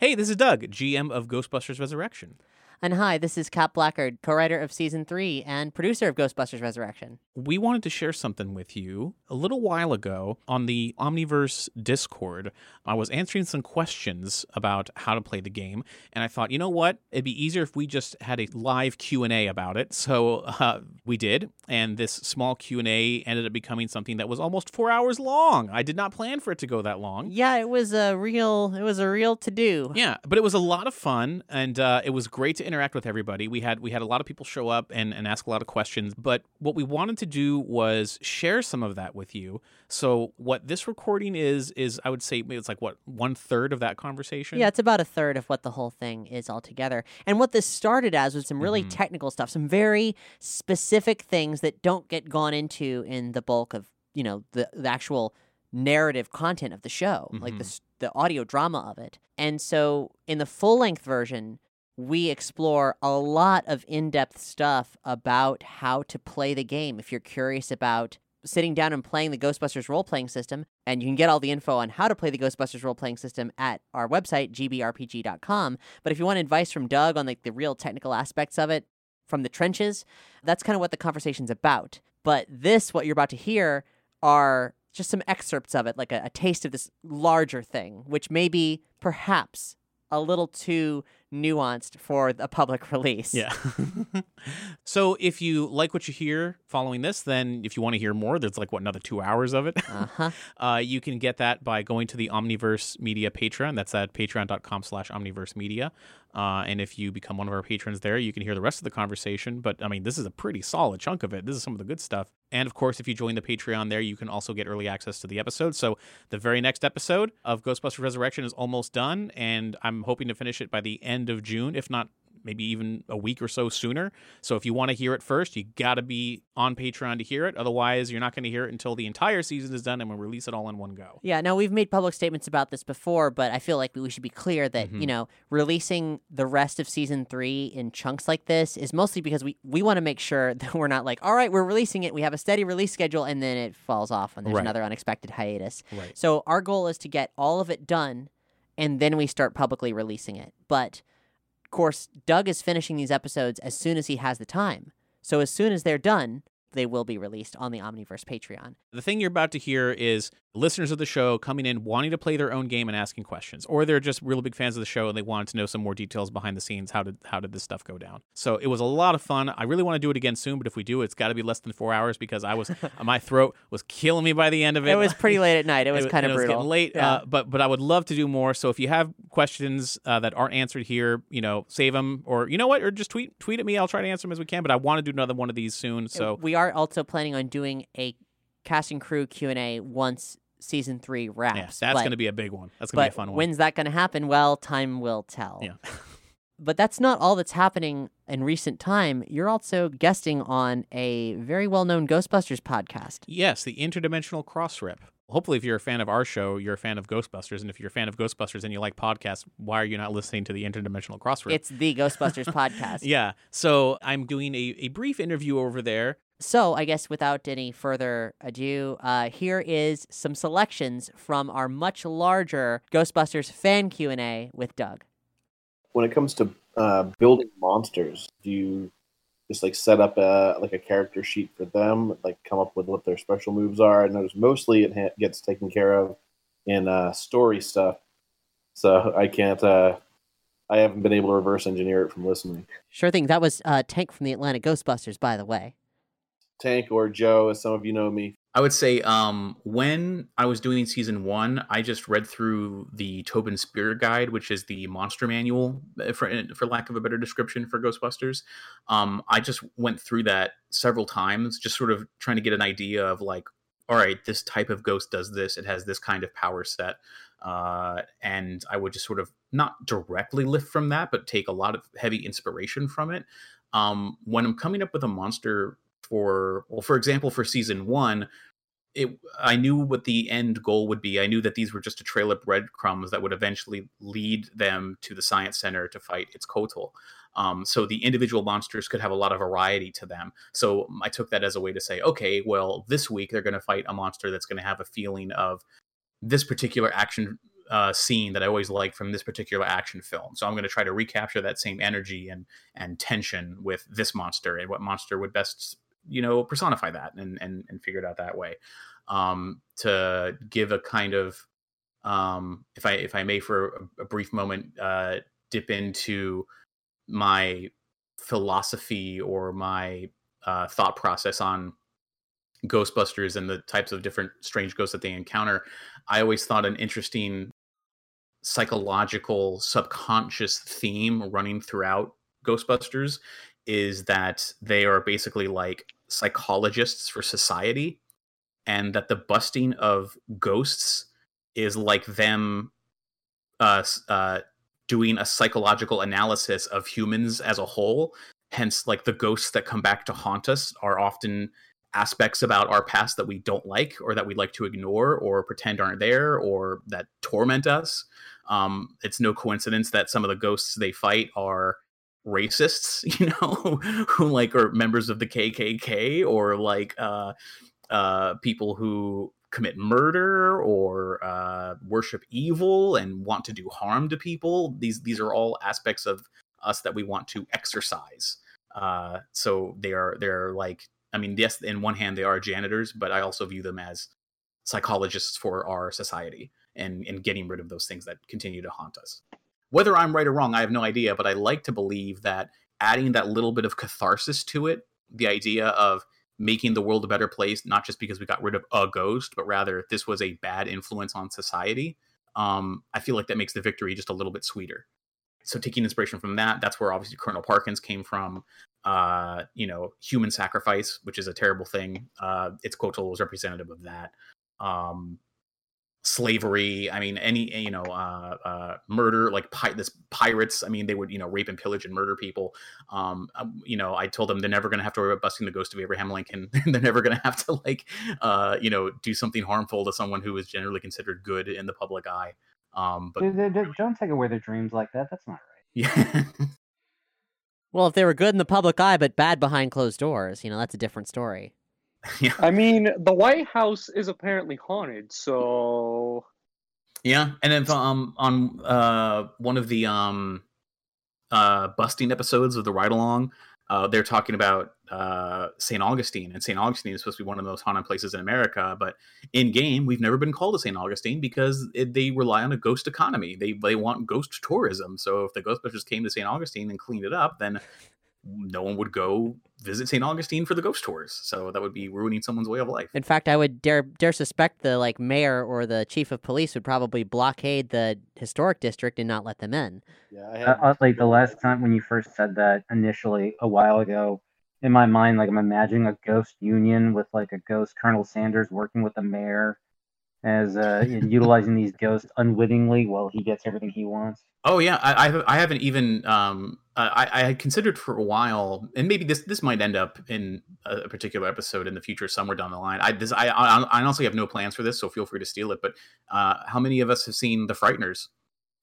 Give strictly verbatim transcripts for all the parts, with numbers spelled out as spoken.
Hey, this is Doug, G M of Ghostbusters Resurrection. And hi, this is Cap Blackard, co-writer of Season three and producer of Ghostbusters Resurrection. We wanted to share something with you. A little while ago on the Omniverse Discord, I was answering some questions about how to play the game, and I thought, you know what? It'd be easier if we just had a live Q and A about it. So uh, we did, and this small Q and A ended up becoming something that was almost four hours long. I did not plan for it to go that long. Yeah, it was a real, it was a real to-do. Yeah, but it was a lot of fun, and uh, it was great to interact with everybody. We had we had a lot of people show up and, and ask a lot of questions, but what we wanted to do was share some of that with you. So what this recording is, is I would say it's like, what, one third of that conversation? Yeah, it's about a third of what the whole thing is altogether. And what this started as was some really mm-hmm. technical stuff, some very specific things that don't get gone into in the bulk of, you know, the, the actual narrative content of the show, mm-hmm. like the, the audio drama of it. And so in the full-length version, we explore a lot of in-depth stuff about how to play the game. If you're curious about sitting down and playing the Ghostbusters role-playing system, and you can get all the info on how to play the Ghostbusters role-playing system at our website, g b r p g dot com. But if you want advice from Doug on like the real technical aspects of it from the trenches, that's kind of what the conversation's about. But this, what you're about to hear, are just some excerpts of it, like a, a taste of this larger thing, which may be perhaps a little too nuanced for a public release. Yeah. So if you like what you hear following this, then if you want to hear more, there's like, what, another two hours of it? Uh-huh. Uh, you can get that by going to the Omniverse Media Patreon. That's at patreon dot com slash omniverse media. Uh, and if you become one of our patrons there, you can hear the rest of the conversation. But, I mean, this is a pretty solid chunk of it. This is some of the good stuff. And, of course, if you join the Patreon there, you can also get early access to the episode. So the very next episode of Ghostbusters Resurrection is almost done, and I'm hoping to finish it by the end of June, if not maybe even a week or so sooner. So if you want to hear it first, you got to be on Patreon to hear it. Otherwise, you're not going to hear it until the entire season is done, and we'll release it all in one go. Yeah, now we've made public statements about this before, but I feel like we should be clear that, mm-hmm. you know, releasing the rest of season three in chunks like this is mostly because we, we want to make sure that we're not like, all right, we're releasing it, we have a steady release schedule, and then it falls off and there's right. another unexpected hiatus. Right. So our goal is to get all of it done, and then we start publicly releasing it. But of course, Doug is finishing these episodes as soon as he has the time. So as soon as they're done, they will be released on the Omniverse Patreon. The thing you're about to hear is listeners of the show coming in wanting to play their own game and asking questions, or they're just real big fans of the show and they wanted to know some more details behind the scenes. How did how did this stuff go down? So it was a lot of fun. I really want to do it again soon, but if we do, it's got to be less than four hours because I was my throat was killing me by the end of it. It was pretty late at night. It was kind of brutal. It was getting late, yeah. uh, but but I would love to do more. So if you have questions uh, that aren't answered here, you know, save them, or you know what, or just tweet tweet at me. I'll try to answer them as we can. But I want to do another one of these soon. So we are also planning on doing a cast and crew Q and A once season three wraps. Yeah, that's going to be a big one. That's going to be a fun one. When's that going to happen? Well, time will tell. Yeah. But that's not all that's happening in recent time. You're also guesting on a very well-known Ghostbusters podcast. Yes, the Interdimensional Crossrip. Hopefully, if you're a fan of our show, you're a fan of Ghostbusters. And if you're a fan of Ghostbusters and you like podcasts, why are you not listening to the Interdimensional Crossrip? It's the Ghostbusters podcast. Yeah. So I'm doing a, a brief interview over there. So I guess without any further ado, uh, here is some selections from our much larger Ghostbusters fan Q and A with Doug. When it comes to uh, building monsters, do you just like set up a, like a character sheet for them, like come up with what their special moves are? I notice mostly it ha- gets taken care of in uh, story stuff, so I can't... Uh, I haven't been able to reverse engineer it from listening. Sure thing. That was uh, Tank from the Atlantic Ghostbusters, by the way. Tank or Joe, as some of you know me. I would say um, when I was doing season one, I just read through the Tobin Spear Guide, which is the monster manual, for, for lack of a better description, for Ghostbusters. Um, I just went through that several times, just sort of trying to get an idea of like, all right, this type of ghost does this. It has this kind of power set. Uh, and I would just sort of not directly lift from that, but take a lot of heavy inspiration from it. Um, when I'm coming up with a monster for, well, for example, for season one, it, I knew what the end goal would be. I knew that these were just a trail of breadcrumbs that would eventually lead them to the Science Center to fight its Kotal. Um, so the individual monsters could have a lot of variety to them. So I took that as a way to say, okay, well, this week they're going to fight a monster that's going to have a feeling of this particular action uh, scene that I always like from this particular action film. So I'm going to try to recapture that same energy and and tension with this monster, and what monster would best, you know, personify that, and and and figure it out that way, um, to give a kind of, um, if I if I may, for a, a brief moment, uh, dip into my philosophy or my uh, thought process on Ghostbusters and the types of different strange ghosts that they encounter. I always thought an interesting psychological subconscious theme running throughout Ghostbusters is that they are basically like psychologists for society, and that the busting of ghosts is like them uh, uh, doing a psychological analysis of humans as a whole. Hence, like, the ghosts that come back to haunt us are often aspects about our past that we don't like, or that we'd like to ignore or pretend aren't there, or that torment us. Um, it's no coincidence that some of the ghosts they fight are racists, you know, who like are members of the K K K, or like uh, uh, people who commit murder or uh, worship evil and want to do harm to people. These these are all aspects of us that we want to exercise. Uh, so they are they're like, I mean, yes, in one hand, they are janitors, but I also view them as psychologists for our society, and, and getting rid of those things that continue to haunt us. Whether I'm right or wrong, I have no idea, but I like to believe that adding that little bit of catharsis to it, the idea of making the world a better place, not just because we got rid of a ghost, but rather this was a bad influence on society, um, I feel like that makes the victory just a little bit sweeter. So taking inspiration from that, that's where obviously Colonel Parkins came from. Uh, you know, human sacrifice, which is a terrible thing. Uh, its Kotal was representative of that. Um, slavery. I mean, any, you know, uh, uh, murder, like pi- this pirates. I mean, they would, you know, rape and pillage and murder people. Um, you know, I told them they're never going to have to worry about busting the ghost of Abraham Lincoln. They're never going to have to like, uh, you know, do something harmful to someone who is generally considered good in the public eye. Um, but they, they, don't take away their dreams like that. That's not right. Yeah. Well, if they were good in the public eye, but bad behind closed doors, you know, that's a different story. Yeah. I mean, the White House is apparently haunted, so... Yeah, and then um, on uh, one of the um, uh, busting episodes of the ride-along, uh, they're talking about uh, Saint Augustine, and Saint Augustine is supposed to be one of the most haunted places in America, but in-game, we've never been called to Saint Augustine because it, they rely on a ghost economy. They they want ghost tourism, so if the Ghostbusters came to Saint Augustine and cleaned it up, then no one would go visit Saint Augustine for the ghost tours, so that would be ruining someone's way of life. In fact, I would dare dare suspect the like mayor or the chief of police would probably blockade the historic district and not let them in. Yeah, I uh, honestly, the last time when you first said that initially a while ago, in my mind, like I'm imagining a ghost union with like a ghost Colonel Sanders working with the mayor as uh, utilizing these ghosts unwittingly while he gets everything he wants. Oh yeah, I I, I haven't even um I, I had considered for a while, and maybe this this might end up in a particular episode in the future somewhere down the line. I this I I, I honestly have no plans for this, so feel free to steal it. But uh, how many of us have seen The Frighteners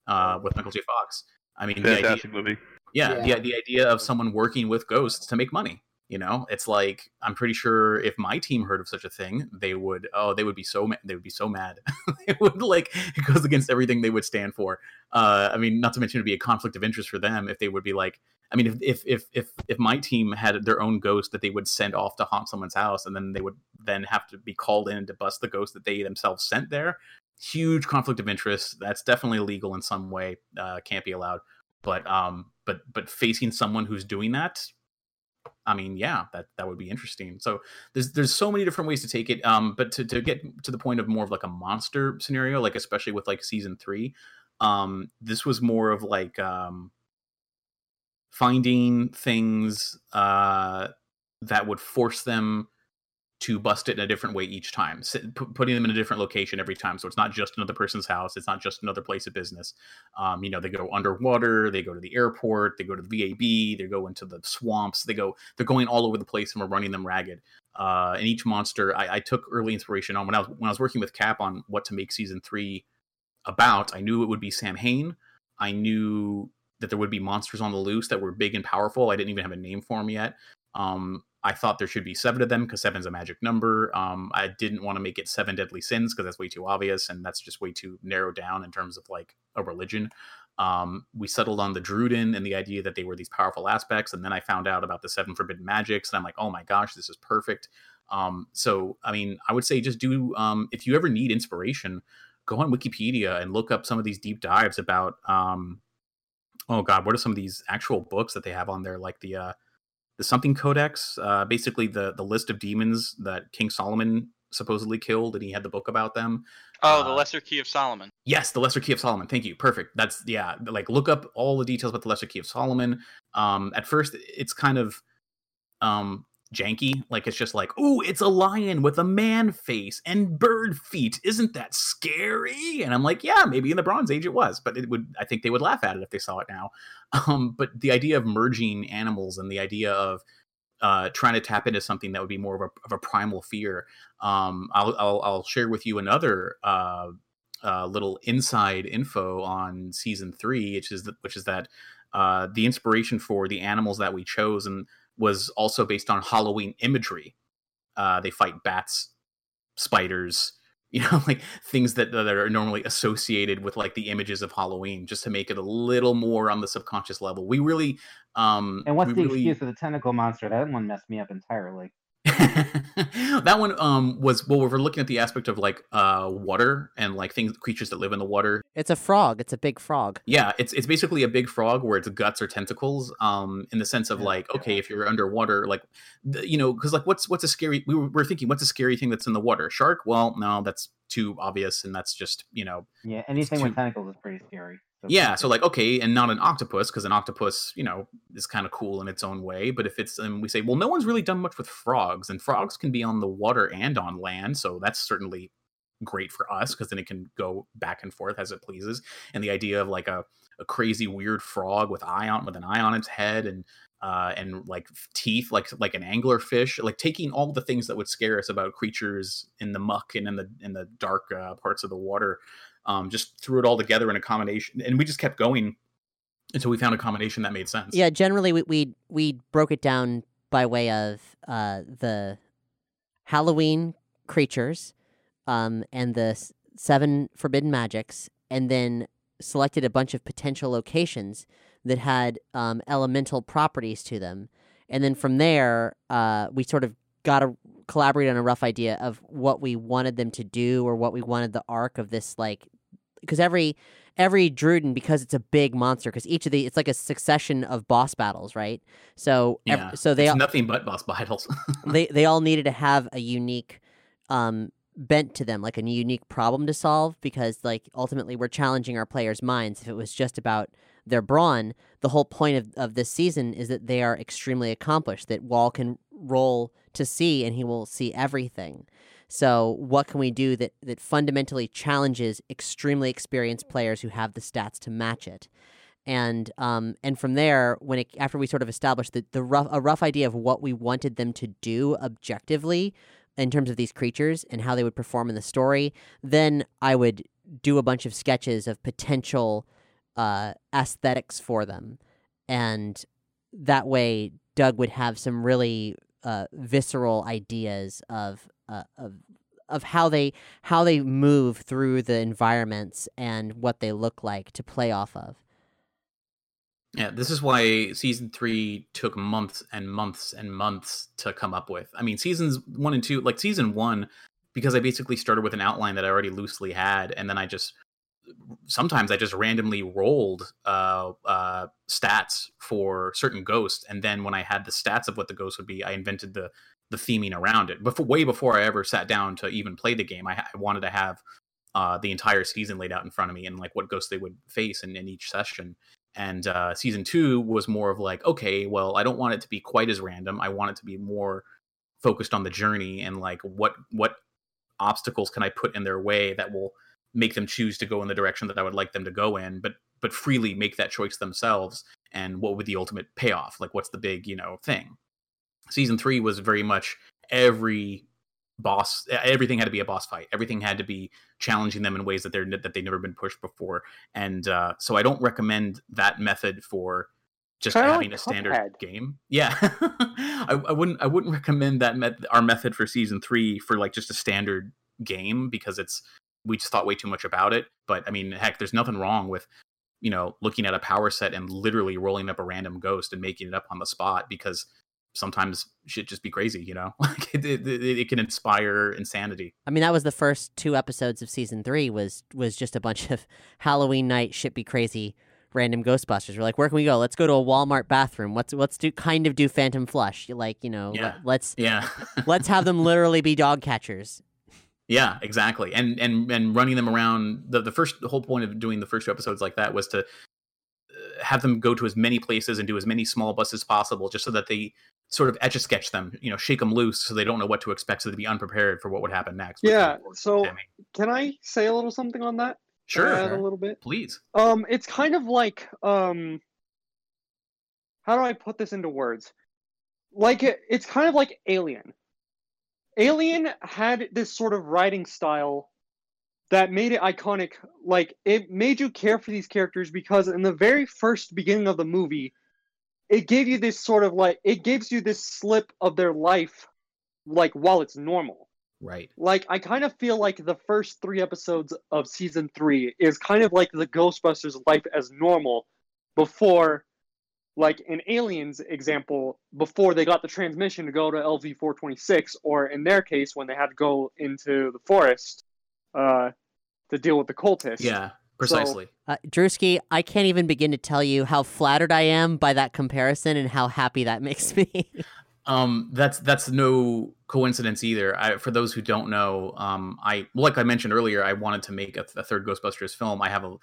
uh, with Michael J. Fox? I mean, fantastic movie. Yeah, yeah, the the idea of someone working with ghosts to make money. You know, it's like, I'm pretty sure if my team heard of such a thing, they would, oh, they would be so, ma- they would be so mad. It would like, it goes against everything they would stand for. Uh, I mean, not to mention it'd be a conflict of interest for them if they would be like, I mean, if, if, if, if, if my team had their own ghost that they would send off to haunt someone's house, and then they would then have to be called in to bust the ghost that they themselves sent there. Huge conflict of interest. That's definitely illegal in some way. Uh, can't be allowed, but, um, but, but facing someone who's doing that, I mean, yeah, that, that would be interesting. So there's there's so many different ways to take it. Um, but to, to get to the point of more of like a monster scenario, like especially with like season three, um, this was more of like um, finding things uh, that would force them to bust it in a different way each time, putting them in a different location every time. So it's not just another person's house. It's not just another place of business. Um, you know, they go underwater, they go to the airport, they go to the V A B, they go into the swamps, they go, they're going all over the place, and we're running them ragged. Uh, and each monster I, I took early inspiration on when I was, when I was working with Cap on what to make season three about. I knew it would be Samhain. I knew that there would be monsters on the loose that were big and powerful. I didn't even have a name for them yet. Um, I thought there should be seven of them because seven's a magic number. Um, I didn't want to make it seven deadly sins because that's way too obvious. And that's just way too narrowed down in terms of like a religion. Um, we settled on the Druden and the idea that they were these powerful aspects. And then I found out about the seven forbidden magics, and I'm like, oh my gosh, this is perfect. Um, so, I mean, I would say just do, um, if you ever need inspiration, go on Wikipedia and look up some of these deep dives about, um, oh God, what are some of these actual books that they have on there? Like the, uh, the something codex, uh, basically the, the list of demons that King Solomon supposedly killed, and he had the book about them. Oh, the uh, Lesser Key of Solomon. Yes, the Lesser Key of Solomon. Thank you. Perfect. That's, yeah, like look up all the details about the Lesser Key of Solomon. Um, at first, it's kind of um, janky. Like it's just like, oh, it's a lion with a man face and bird feet. Isn't that scary? And I'm like, yeah, maybe in the Bronze Age it was, but it would. I think they would laugh at it if they saw it now. Um, but the idea of merging animals and the idea of uh, trying to tap into something that would be more of a, of a primal fear. Um, I'll, I'll, I'll share with you another uh, uh, little inside info on season three, which is that, which is that uh, the inspiration for the animals that we chose and was also based on Halloween imagery. Uh, they fight bats, spiders, you know, like things that, that are normally associated with like the images of Halloween, just to make it a little more on the subconscious level. We really, um, and what's the really... excuse of the tentacle monster? That one messed me up entirely. That one, um, was, well, we were looking at the aspect of like, uh, water and like things, creatures that live in the water. It's a frog. It's a big frog. Yeah. It's, it's basically a big frog where its guts are tentacles. Um, in the sense of like, okay, if you're underwater, like, you know, cause like what's, what's a scary, we were, we're thinking, what's a scary thing that's in the water? Shark? Well, no, that's too obvious. And that's just, you know, yeah, anything too... with tentacles is pretty scary. So yeah, so like, okay, and not an octopus, because an octopus, you know, is kind of cool in its own way. But if it's, and we say, well, no one's really done much with frogs, and frogs can be on the water and on land, so that's certainly great for us, because then it can go back and forth as it pleases. And the idea of like a, a crazy weird frog with eye on with an eye on its head, and uh, and like teeth, like like an anglerfish, like taking all the things that would scare us about creatures in the muck and in the in the dark uh, parts of the water. Um, just threw it all together in a combination, and we just kept going until we found a combination that made sense. Yeah, generally we we, we broke it down by way of uh, the Halloween creatures um, and the seven forbidden magics, and then selected a bunch of potential locations that had um, elemental properties to them. And then from there, uh, we sort of got a collaborate on a rough idea of what we wanted them to do, or what we wanted the arc of this, like, because every every Druden, because it's a big monster, because each of the, it's like a succession of boss battles, right? So yeah, every, so they it's all, nothing but boss battles. they they all needed to have a unique um bent to them, like a unique problem to solve, because like ultimately we're challenging our players' minds. If it was just about their brawn, the whole point of, of this season is that they are extremely accomplished, that Wall can roll to see and he will see everything. So what can we do that that fundamentally challenges extremely experienced players who have the stats to match it? And um and from there, when it, after we sort of established the, the rough a rough idea of what we wanted them to do objectively in terms of these creatures and how they would perform in the story, then I would do a bunch of sketches of potential uh aesthetics for them, and that way Doug would have some really uh, visceral ideas of uh, of of how they how they move through the environments and what they look like to play off of. Yeah, this is why season three took months and months and months to come up with. I mean, seasons one and two, like season one, because I basically started with an outline that I already loosely had, and then I just. Sometimes I just randomly rolled uh, uh, stats for certain ghosts, and then when I had the stats of what the ghost would be, I invented the the theming around it. Before, way before I ever sat down to even play the game, I, I wanted to have uh, the entire season laid out in front of me, and like what ghosts they would face in, in each session. And uh, season two was more of like, okay, well, I don't want it to be quite as random. I want it to be more focused on the journey and like what what obstacles can I put in their way that will make them choose to go in the direction that I would like them to go in, but but freely make that choice themselves. And what would the ultimate payoff? Like, what's the big, you know, thing? Season three was very much every boss, everything had to be a boss fight. Everything had to be challenging them in ways that they're that they've never been pushed before. And uh, so I don't recommend that method for just Try having a standard Cuphead. game. Yeah, I, I wouldn't. I wouldn't recommend that met- our method for season three for like just a standard game, because it's we just thought way too much about it. But I mean, heck, there's nothing wrong with, you know, looking at a power set and literally rolling up a random ghost and making it up on the spot, because sometimes shit just be crazy, you know, like it, it, it can inspire insanity. I mean, that was the first two episodes of season three was, was just a bunch of Halloween night shit be crazy, random Ghostbusters. We're like, where can we go? Let's go to a Walmart bathroom. Let's, let's do kind of do Phantom Flush. Like, you know, yeah. let's, yeah. let's have them literally be dog catchers. Yeah, exactly. And and and running them around, the, the first the whole point of doing the first two episodes like that was to have them go to as many places and do as many small buses as possible, just so that they sort of etch-a-sketch them, you know, shake them loose so they don't know what to expect, so they'd be unprepared for what would happen next. Yeah, so I mean. Can I say a little something on that? Sure. Add a little bit? Please. Um, it's kind of like, um, how do I put this into words? Like, it, it's kind of like Alien. Alien had this sort of writing style that made it iconic. Like, it made you care for these characters, because in the very first beginning of the movie, it gave you this sort of like, it gives you this slip of their life, like, while it's normal. Right. Like, I kind of feel like the first three episodes of season three is kind of like the Ghostbusters life as normal before, like in Alien's example, before they got the transmission to go to L V four twenty-six, or in their case, when they had to go into the forest uh, to deal with the cultists. Yeah, precisely. So, uh, Drewski, I can't even begin to tell you how flattered I am by that comparison and how happy that makes me. um, that's that's no coincidence either. I, for those who don't know, um, I like I mentioned earlier, I wanted to make a, a third Ghostbusters film. I have a...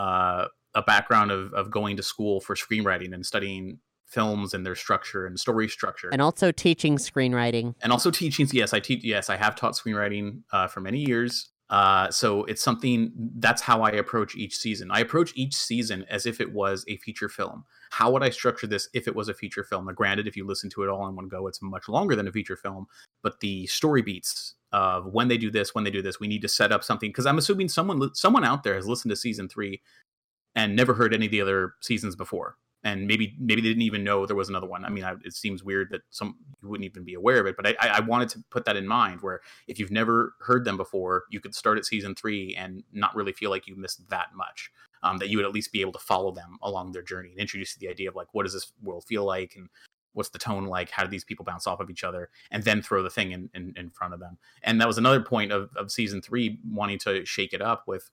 Uh, a background of, of going to school for screenwriting and studying films and their structure and story structure. And also teaching screenwriting. And also teaching. Yes, I teach. Yes, I have taught screenwriting uh, for many years. Uh, so it's something that's how I approach each season. I approach each season as if it was a feature film. How would I structure this if it was a feature film? Now, granted, if you listen to it all in one go, it's much longer than a feature film. But the story beats of when they do this, when they do this, we need to set up something. Because I'm assuming someone someone out there has listened to season three and never heard any of the other seasons before. And maybe maybe they didn't even know there was another one. I mean, I, it seems weird that some you wouldn't even be aware of it, but I, I wanted to put that in mind, where if you've never heard them before, you could start at season three and not really feel like you missed that much, um, that you would at least be able to follow them along their journey and introduce you to the idea of like, what does this world feel like? And what's the tone like? How do these people bounce off of each other? And then throw the thing in, in, in front of them. And that was another point of, of season three, wanting to shake it up with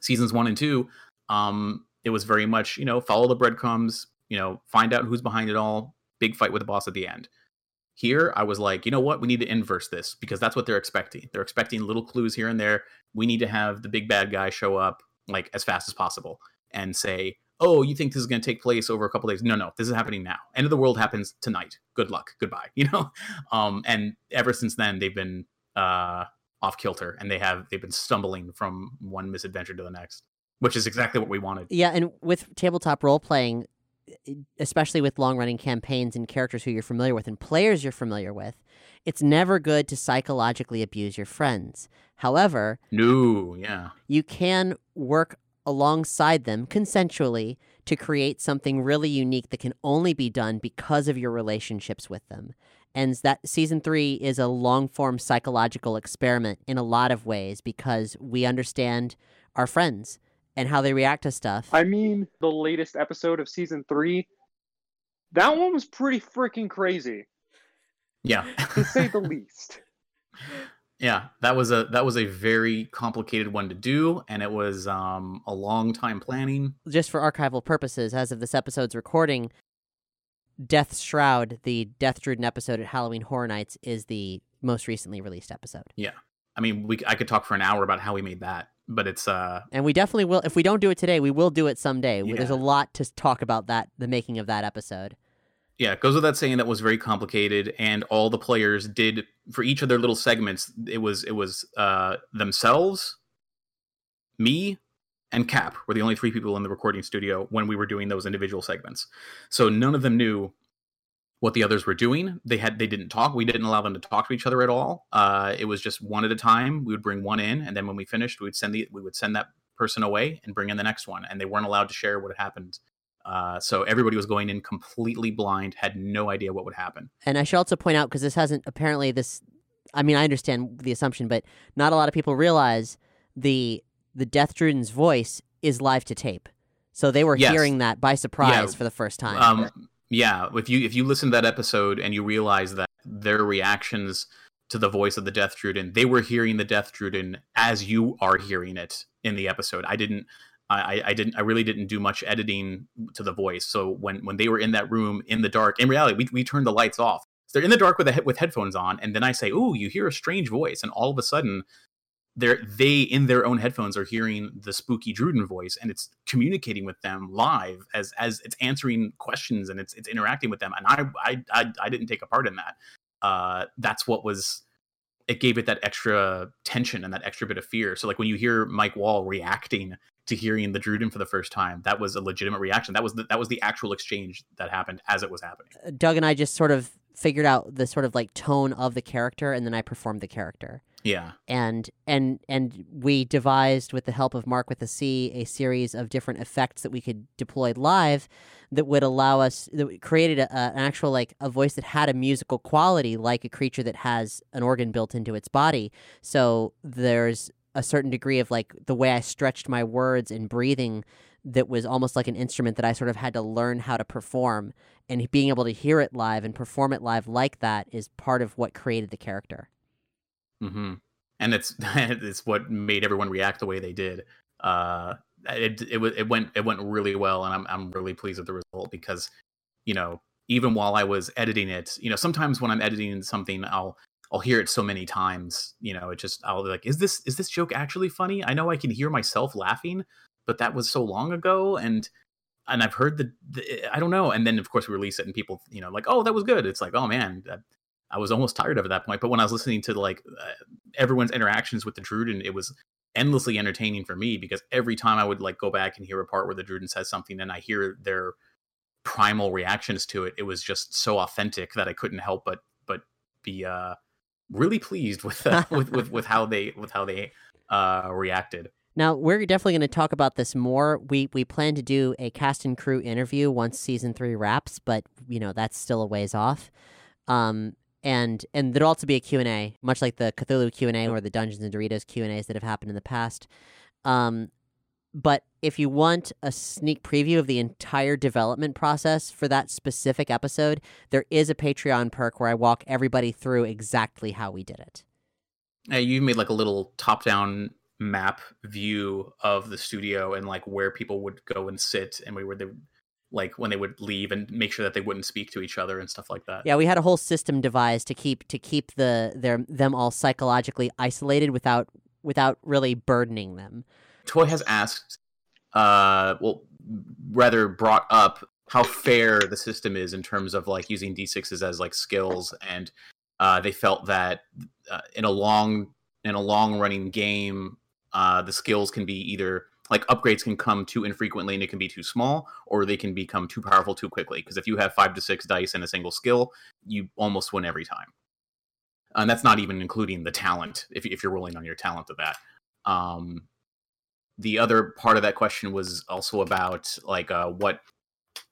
seasons one and two. Um, it was very much, you know, follow the breadcrumbs, you know, find out who's behind it all, big fight with the boss at the end. Here, I was like, you know what, we need to inverse this, because that's what they're expecting. They're expecting little clues here and there. We need to have the big bad guy show up, like, as fast as possible and say, oh, you think this is going to take place over a couple days? No, no, this is happening now. End of the world happens tonight. Good luck. Goodbye. You know? Um, and ever since then, they've been uh, off kilter, and they have, they've been stumbling from one misadventure to the next. Which is exactly what we wanted. Yeah, and with tabletop role-playing, especially with long-running campaigns and characters who you're familiar with and players you're familiar with, it's never good to psychologically abuse your friends. However, no, yeah. you can work alongside them consensually to create something really unique that can only be done because of your relationships with them. And that season three is a long-form psychological experiment in a lot of ways, because we understand our friends and how they react to stuff. I mean, the latest episode of season three, that one was pretty freaking crazy. Yeah. To say the least. Yeah, that was a that was a very complicated one to do, and it was um, a long time planning. Just for archival purposes, as of this episode's recording, Death Shroud, the Death Druden episode at Halloween Horror Nights, is the most recently released episode. Yeah. I mean, we I could talk for an hour about how we made that. But it's uh, and we definitely will. If we don't do it today, we will do it someday. Yeah. There's a lot to talk about that, the making of that episode. Yeah, it goes without saying that was very complicated, and all the players did for each of their little segments. It was it was uh, themselves, me, and Cap were the only three people in the recording studio when we were doing those individual segments. So none of them knew what the others were doing. They had they didn't talk. We didn't allow them to talk to each other at all. Uh, it was just one at a time. We would bring one in, and then when we finished, we'd send the we would send that person away and bring in the next one. And they weren't allowed to share what had happened. Uh, so everybody was going in completely blind, had no idea what would happen. And I should also point out, because this hasn't apparently this, I mean, I understand the assumption, but not a lot of people realize the the Death Druden's voice is live to tape. So they were yes. hearing that by surprise yeah. for the first time. Um, right? Yeah. If you if you listen to that episode and you realize that their reactions to the voice of the Death Druden, they were hearing the Death Druden as you are hearing it in the episode. I didn't. I, I didn't. I really didn't do much editing to the voice. So when, when they were in that room in the dark, in reality, we we turned the lights off. They're in the dark with a, with headphones on, and then I say, "Ooh, you hear a strange voice," and all of a sudden, they're they in their own headphones are hearing the spooky Druden voice, and it's communicating with them live as as it's answering questions and it's it's interacting with them. And I I I, I didn't take a part in that. Uh, that's what was. It gave it that extra tension and that extra bit of fear. So like when you hear Mike Wall reacting to hearing the Druden for the first time, that was a legitimate reaction. That was the, that was the actual exchange that happened as it was happening. Doug and I just sort of figured out the sort of like tone of the character, and then I performed the character. Yeah. And and and we devised, with the help of Mark with a C, a series of different effects that we could deploy live that would allow us, that created a, an actual, like, a voice that had a musical quality, like a creature that has an organ built into its body. So there's a certain degree of, like, the way I stretched my words and breathing that was almost like an instrument that I sort of had to learn how to perform. And being able to hear it live and perform it live like that is part of what created the character. Mm-hmm. And it's it's what made everyone react the way they did. Uh, it it it went it went really well, and I'm I'm really pleased with the result, because, you know, even while I was editing it, you know, sometimes when I'm editing something, I'll I'll hear it so many times, you know, it just I'll be like, is this is this joke actually funny? I know I can hear myself laughing, but that was so long ago, and and I've heard the, the I don't know. And then of course we release it, and people, you know, like, oh, that was good. It's like, oh man. That, I was almost tired of it at that point, but when I was listening to like uh, everyone's interactions with the Druden, it was endlessly entertaining for me, because every time I would like go back and hear a part where the Druden says something and I hear their primal reactions to it, it was just so authentic that I couldn't help but but be uh, really pleased with, uh, with with with how they with how they uh, reacted. Now, we're definitely going to talk about this more. We we plan to do a cast and crew interview once season three wraps, but you know that's still a ways off. Um, And and there'll also be a Q and A, much like the Cthulhu Q and A or the Dungeons and Doritos Q and A's that have happened in the past. Um, but if you want a sneak preview of the entire development process for that specific episode, there is a Patreon perk where I walk everybody through exactly how we did it. Hey, you made like a little top-down map view of the studio and like where people would go and sit, and we were the... like when they would leave, and make sure that they wouldn't speak to each other and stuff like that. Yeah, we had a whole system devised to keep to keep the their them all psychologically isolated without without really burdening them. Toy has asked, uh, well, rather brought up how fair the system is in terms of like using D sixes as like skills, and uh, they felt that uh, in a long in a long running game, uh, the skills can be either. Like upgrades can come too infrequently and it can be too small, or they can become too powerful too quickly. Because if you have five to six dice in a single skill, you almost win every time. And that's not even including the talent, if if you're rolling on your talent of that. Um, the other part of that question was also about like uh, what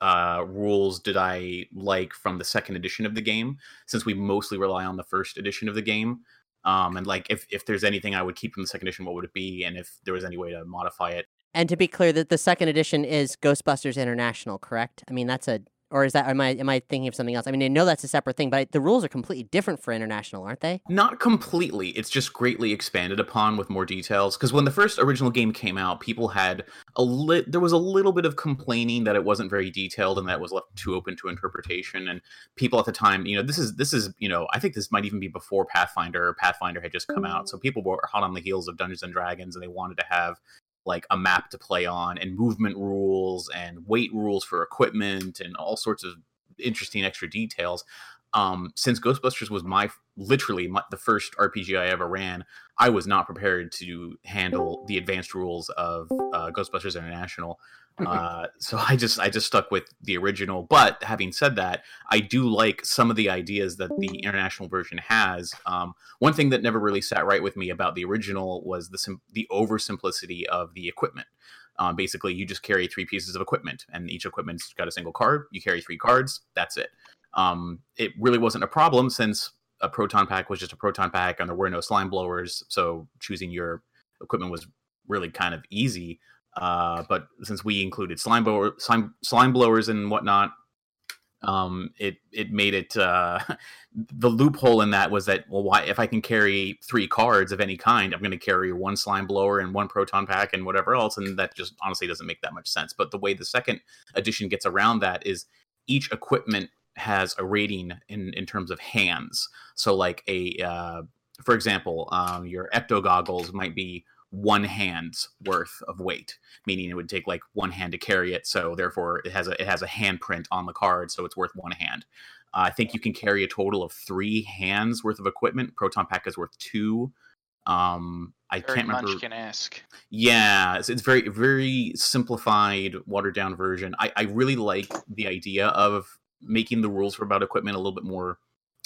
uh, rules did I like from the second edition of the game, since we mostly rely on the first edition of the game. Um, and like, if, if there's anything I would keep from the second edition, what would it be? And if there was any way to modify it. And to be clear, that the second edition is Ghostbusters International, correct? I mean, that's a, or is that, am I, am I thinking of something else? I mean, I know that's a separate thing, but I, the rules are completely different for International, aren't they? Not completely. It's just greatly expanded upon with more details. Because when the first original game came out, people had a lit, there was a little bit of complaining that it wasn't very detailed and that it was left too open to interpretation. And people at the time, you know, this is, this is, you know, I think this might even be before Pathfinder, or Pathfinder had just come out. So people were hot on the heels of Dungeons and Dragons, and they wanted to have like a map to play on, and movement rules and weight rules for equipment and all sorts of interesting extra details. Um, since Ghostbusters was my literally my, the first R P G I ever ran, I was not prepared to handle the advanced rules of uh, Ghostbusters International. Uh, so I just I just stuck with the original. But having said that, I do like some of the ideas that the international version has. Um, one thing that never really sat right with me about the original was the sim- the oversimplicity of the equipment. Um, basically, you just carry three pieces of equipment, and each equipment's got a single card. You carry three cards. That's it. Um, it really wasn't a problem since a proton pack was just a proton pack and there were no slime blowers. So choosing your equipment was really kind of easy. Uh, but since we included slime blower, slime, slime blowers and whatnot, um, it, it made it, uh, the loophole in that was that, well, why, if I can carry three cards of any kind, I'm going to carry one slime blower and one proton pack and whatever else. And that just honestly doesn't make that much sense. But the way the second edition gets around that is each equipment has a rating in, in terms of hands. So like a, uh, for example, um, your ecto goggles might be one hand's worth of weight, meaning it would take like one hand to carry it. So therefore it has a, it has a handprint on the card. So it's worth one hand. Uh, I think you can carry a total of three hands worth of equipment. Proton pack is worth two. Um, I very can't remember. Munchkin-esque. Yeah, it's, it's very, very simplified, watered down version. I, I really like the idea of making the rules for about equipment a little bit more,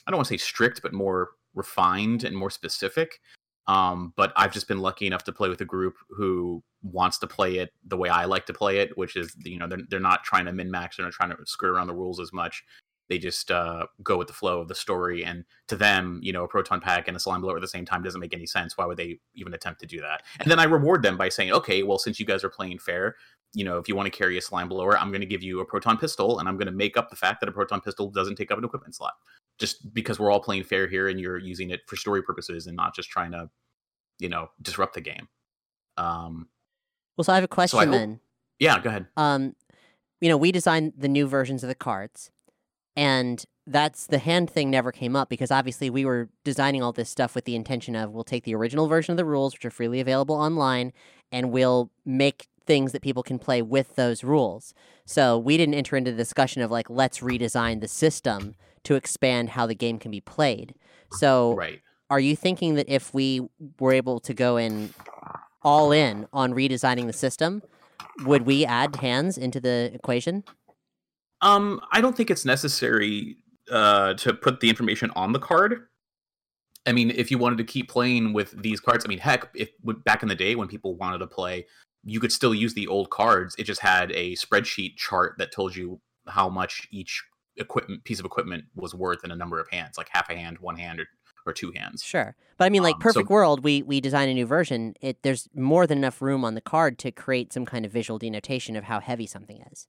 I don't want to say strict, but more refined and more specific. Um, but I've just been lucky enough to play with a group who wants to play it the way I like to play it, which is, you know, they're, they're not trying to min-max, they're not trying to screw around the rules as much. They just uh, go with the flow of the story. And to them, you know, a proton pack and a slime blower at the same time doesn't make any sense. Why would they even attempt to do that? And then I reward them by saying, okay, well, since you guys are playing fair, you know, if you want to carry a slime blower, I'm going to give you a proton pistol, and I'm going to make up the fact that a proton pistol doesn't take up an equipment slot, just because we're all playing fair here and you're using it for story purposes and not just trying to, you know, disrupt the game. Um, well, so I have a question so then. Hope... Yeah, go ahead. Um, you know, we designed the new versions of the cards, and that's the hand thing never came up because obviously we were designing all this stuff with the intention of we'll take the original version of the rules, which are freely available online, and we'll make things that people can play with those rules. So we didn't enter into the discussion of like, let's redesign the system to expand how the game can be played. So right. Are you thinking that if we were able to go in all in on redesigning the system, would we add hands into the equation? Um, I don't think it's necessary uh, to put the information on the card. I mean, if you wanted to keep playing with these cards, I mean, heck, if back in the day when people wanted to play, you could still use the old cards. It just had a spreadsheet chart that told you how much each equipment piece of equipment was worth in a number of hands, like half a hand, one hand, or, or two hands. Sure. But I mean, like um, perfect so, world, we we design a new version. It There's more than enough room on the card to create some kind of visual denotation of how heavy something is.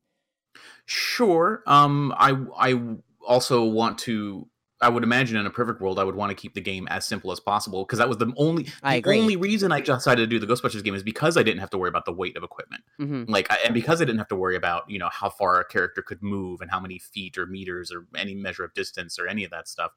Sure. Um, I I also want to... I would imagine in a perfect world, I would want to keep the game as simple as possible because that was the only the only reason I decided to do the Ghostbusters game is because I didn't have to worry about the weight of equipment. Mm-hmm. Like, I, and because I didn't have to worry about, you know, how far a character could move and how many feet or meters or any measure of distance or any of that stuff.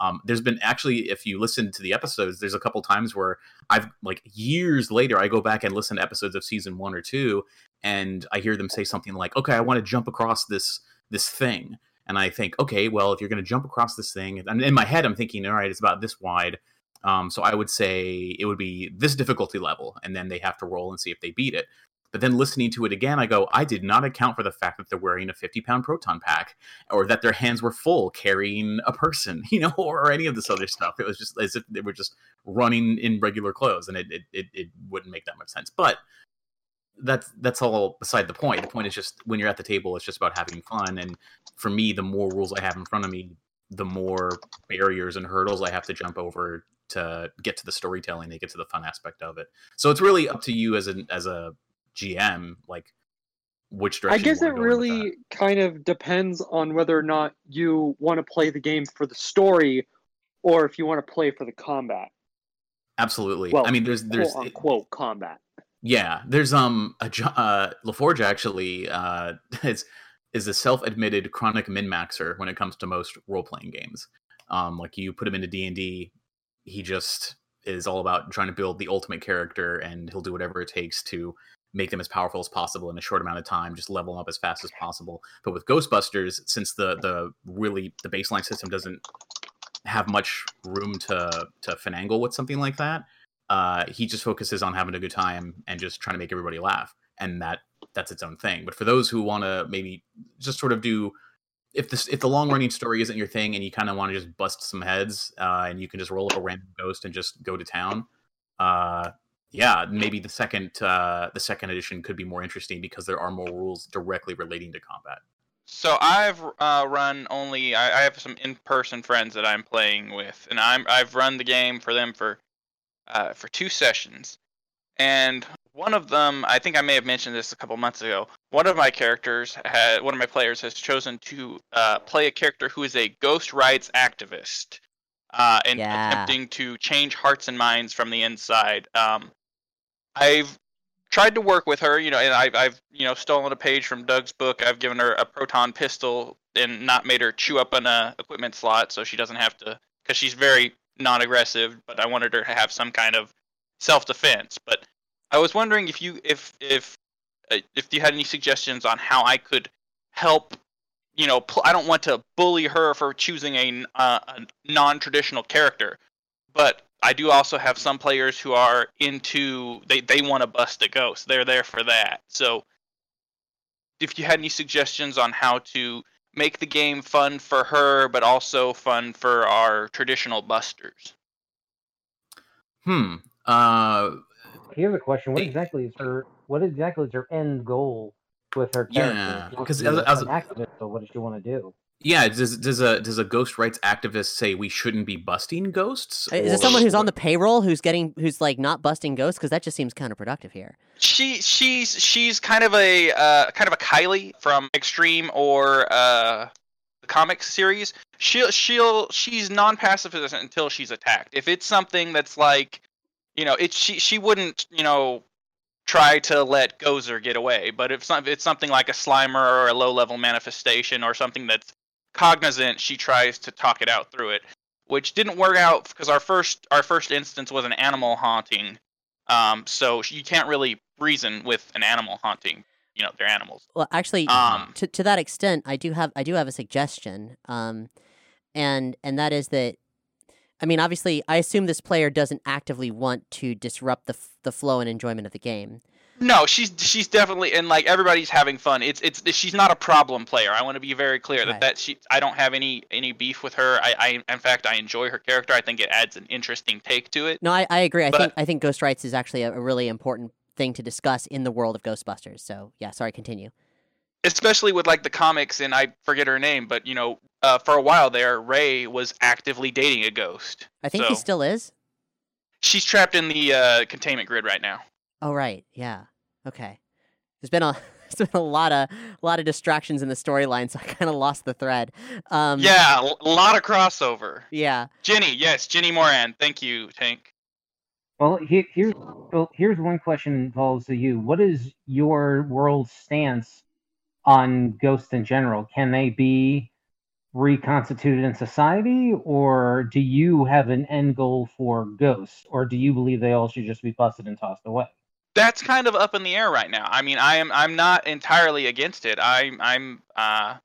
Um, there's been actually, if you listen to the episodes, there's a couple times where I've like years later, I go back and listen to episodes of season one or two and I hear them say something like, okay, I want to jump across this this thing. And I think, okay, well, if you're going to jump across this thing, and in my head, I'm thinking, all right, it's about this wide. Um, so I would say it would be this difficulty level, and then they have to roll and see if they beat it. But then listening to it again, I go, I did not account for the fact that they're wearing a fifty-pound proton pack, or that their hands were full carrying a person, you know, or any of this other stuff. It was just as if they were just running in regular clothes, and it it it, it wouldn't make that much sense. But that's that's all beside the point. The point is just when you're at the table, it's just about having fun. And for me, the more rules I have in front of me, the more barriers and hurdles I have to jump over to get to the storytelling, to get to the fun aspect of it. So it's really up to you as an as a G M, like which direction. I guess it really kind of depends on whether or not you want to play the game for the story, or if you want to play for the combat. Absolutely. Well, I mean, there's there's quote unquote combat. Yeah, there's um a uh, LaForge actually uh, is is a self-admitted chronic min-maxer when it comes to most role-playing games. Um, like you put him into D and D, he just is all about trying to build the ultimate character, and he'll do whatever it takes to make them as powerful as possible in a short amount of time, just level them up as fast as possible. But with Ghostbusters, since the the really the baseline system doesn't have much room to to finagle with something like that, uh, he just focuses on having a good time and just trying to make everybody laugh, and that that's its own thing. But for those who want to maybe just sort of do, if this if the long running story isn't your thing and you kind of want to just bust some heads, uh, and you can just roll up a random ghost and just go to town, uh, yeah, maybe the second uh, the second edition could be more interesting because there are more rules directly relating to combat. So I've uh, run only. I, I have some in-person friends that I'm playing with, and I'm I've run the game for them for uh, for two sessions. And one of them, I think I may have mentioned this a couple months ago. One of my characters, had, one of my players, has chosen to uh, play a character who is a ghost rights activist, uh, and yeah. attempting to change hearts and minds from the inside. Um, I've tried to work with her, you know, and I've, I've, you know, stolen a page from Doug's book. I've given her a proton pistol and not made her chew up an uh, equipment slot, so she doesn't have to, because she's very non-aggressive. But I wanted her to have some kind of self-defense. But I was wondering if you, if, if, uh, if you had any suggestions on how I could help. You know, pl- I don't want to bully her for choosing a, uh, a non-traditional character, but I do also have some players who are into, they, they want to bust a ghost. They're there for that. So if you had any suggestions on how to make the game fun for her, but also fun for our traditional busters. Hmm. Uh, Here's a question. What exactly is her, what exactly is her end goal with her character? Yeah, because as, as an activist, so what does she want to do? Yeah, does does a does a ghost rights activist say we shouldn't be busting ghosts? Is it someone who's on the payroll who's getting who's like not busting ghosts? Because that just seems counterproductive here. She she's she's kind of a uh, kind of a Kylie from Extreme or uh, the comics series. She'll she'll she's non-pacifist until she's attacked. If it's something that's like, you know, it she she wouldn't you know try to let Gozer get away. But if some, it's something like a Slimer or a low-level manifestation or something that's cognizant, she tries to talk it out through it, which didn't work out because our first our first instance was an animal haunting, um so you can't really reason with an animal haunting, you know, they're animals. Well, actually, um to, to that extent, i do have i do have a suggestion, um and and that is that, I mean, obviously I assume this player doesn't actively want to disrupt the the flow and enjoyment of the game. No, she's she's definitely, and like everybody's having fun. It's it's she's not a problem player. I want to be very clear that, right. that she I don't have any, any beef with her. I, I in fact I enjoy her character. I think it adds an interesting take to it. No, I, I agree. I but, think I think ghost rights is actually a, a really important thing to discuss in the world of Ghostbusters. So yeah, sorry, continue. Especially with like the comics, and I forget her name, but you know, uh, for a while there, Ray was actively dating a ghost. I think so. He still is. She's trapped in the uh, containment grid right now. Oh, right. Yeah. Okay. There's been a there's been a lot of a lot of distractions in the storyline, so I kind of lost the thread. Um, yeah, a lot of crossover. Yeah. Ginny, yes, Ginny Moran. Thank you, Tank. Well, he, here's well, here's one question, Paul, to you. What is your world's stance on ghosts in general? Can they be reconstituted in society, or do you have an end goal for ghosts, or do you believe they all should just be busted and tossed away? That's kind of up in the air right now. I mean, I am I'm not entirely against it. I I'm uh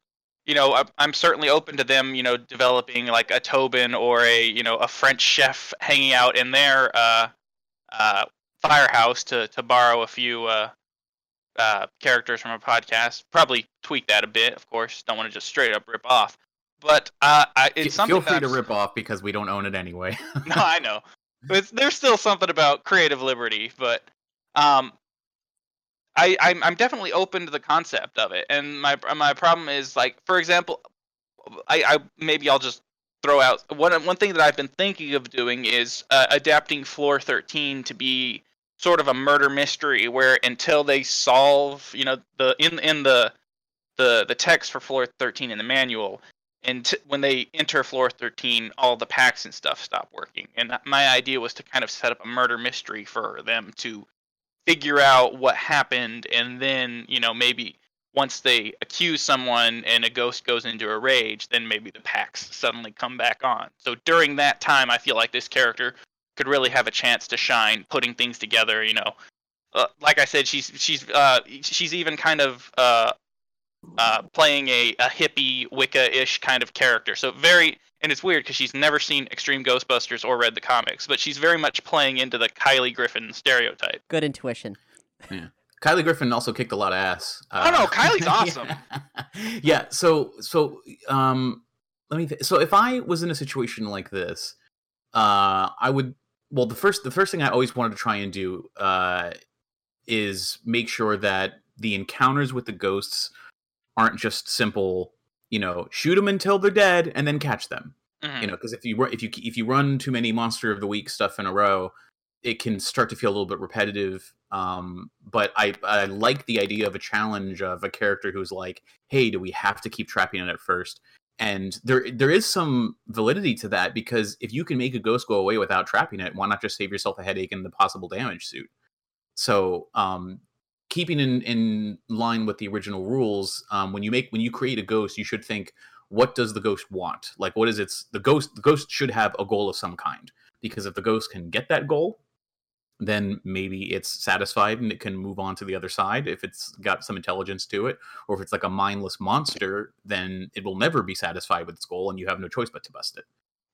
you know, I'm certainly open to them, you know, developing like a Tobin or a, you know, a French chef hanging out in their uh uh firehouse, to to borrow a few uh uh characters from a podcast. Probably tweak that a bit, of course. Don't want to just straight up rip off. But uh I it's something Feel free that's... to rip off because we don't own it anyway. No, I know. It's, there's still something about creative liberty, but Um, I, I'm, I'm definitely open to the concept of it, and my my problem is, like, for example, I, I maybe I'll just throw out one one thing that I've been thinking of doing is uh, adapting Floor thirteen to be sort of a murder mystery, where until they solve, you know, the in in the the the text for Floor thirteen in the manual, and t- when they enter Floor thirteen, all the packs and stuff stop working, and my idea was to kind of set up a murder mystery for them to figure out what happened, and then, you know, maybe once they accuse someone and a ghost goes into a rage, then maybe the packs suddenly come back on. So during that time, I feel like this character could really have a chance to shine, putting things together, you know, uh, like I said, she's she's uh, she's even kind of uh, uh, playing a, a hippie Wicca-ish kind of character. So very, and it's weird because she's never seen Extreme Ghostbusters or read the comics, but she's very much playing into the Kylie Griffin stereotype. Good intuition. Yeah. Kylie Griffin also kicked a lot of ass. Uh, I don't know. Kylie's awesome. Yeah. yeah. So, so, um, let me, th- so if I was in a situation like this, uh, I would, well, the first, the first thing I always wanted to try and do, uh, is make sure that the encounters with the ghosts aren't just simple, you know, shoot them until they're dead and then catch them, mm-hmm. you know, cause if you if you, if you run too many Monster of the Week stuff in a row, it can start to feel a little bit repetitive. Um, but I, I like the idea of a challenge of a character who's like, hey, do we have to keep trapping it at first? And there there is some validity to that, because if you can make a ghost go away without trapping it, why not just save yourself a headache and the possible damage suit? So um, keeping in, in line with the original rules, um, when you make when you create a ghost, you should think, what does the ghost want? Like, what is its the ghost the ghost should have a goal of some kind, because if the ghost can get that goal, then maybe it's satisfied and it can move on to the other side. If it's got some intelligence to it, or if it's like a mindless monster, then it will never be satisfied with its goal and you have no choice but to bust it.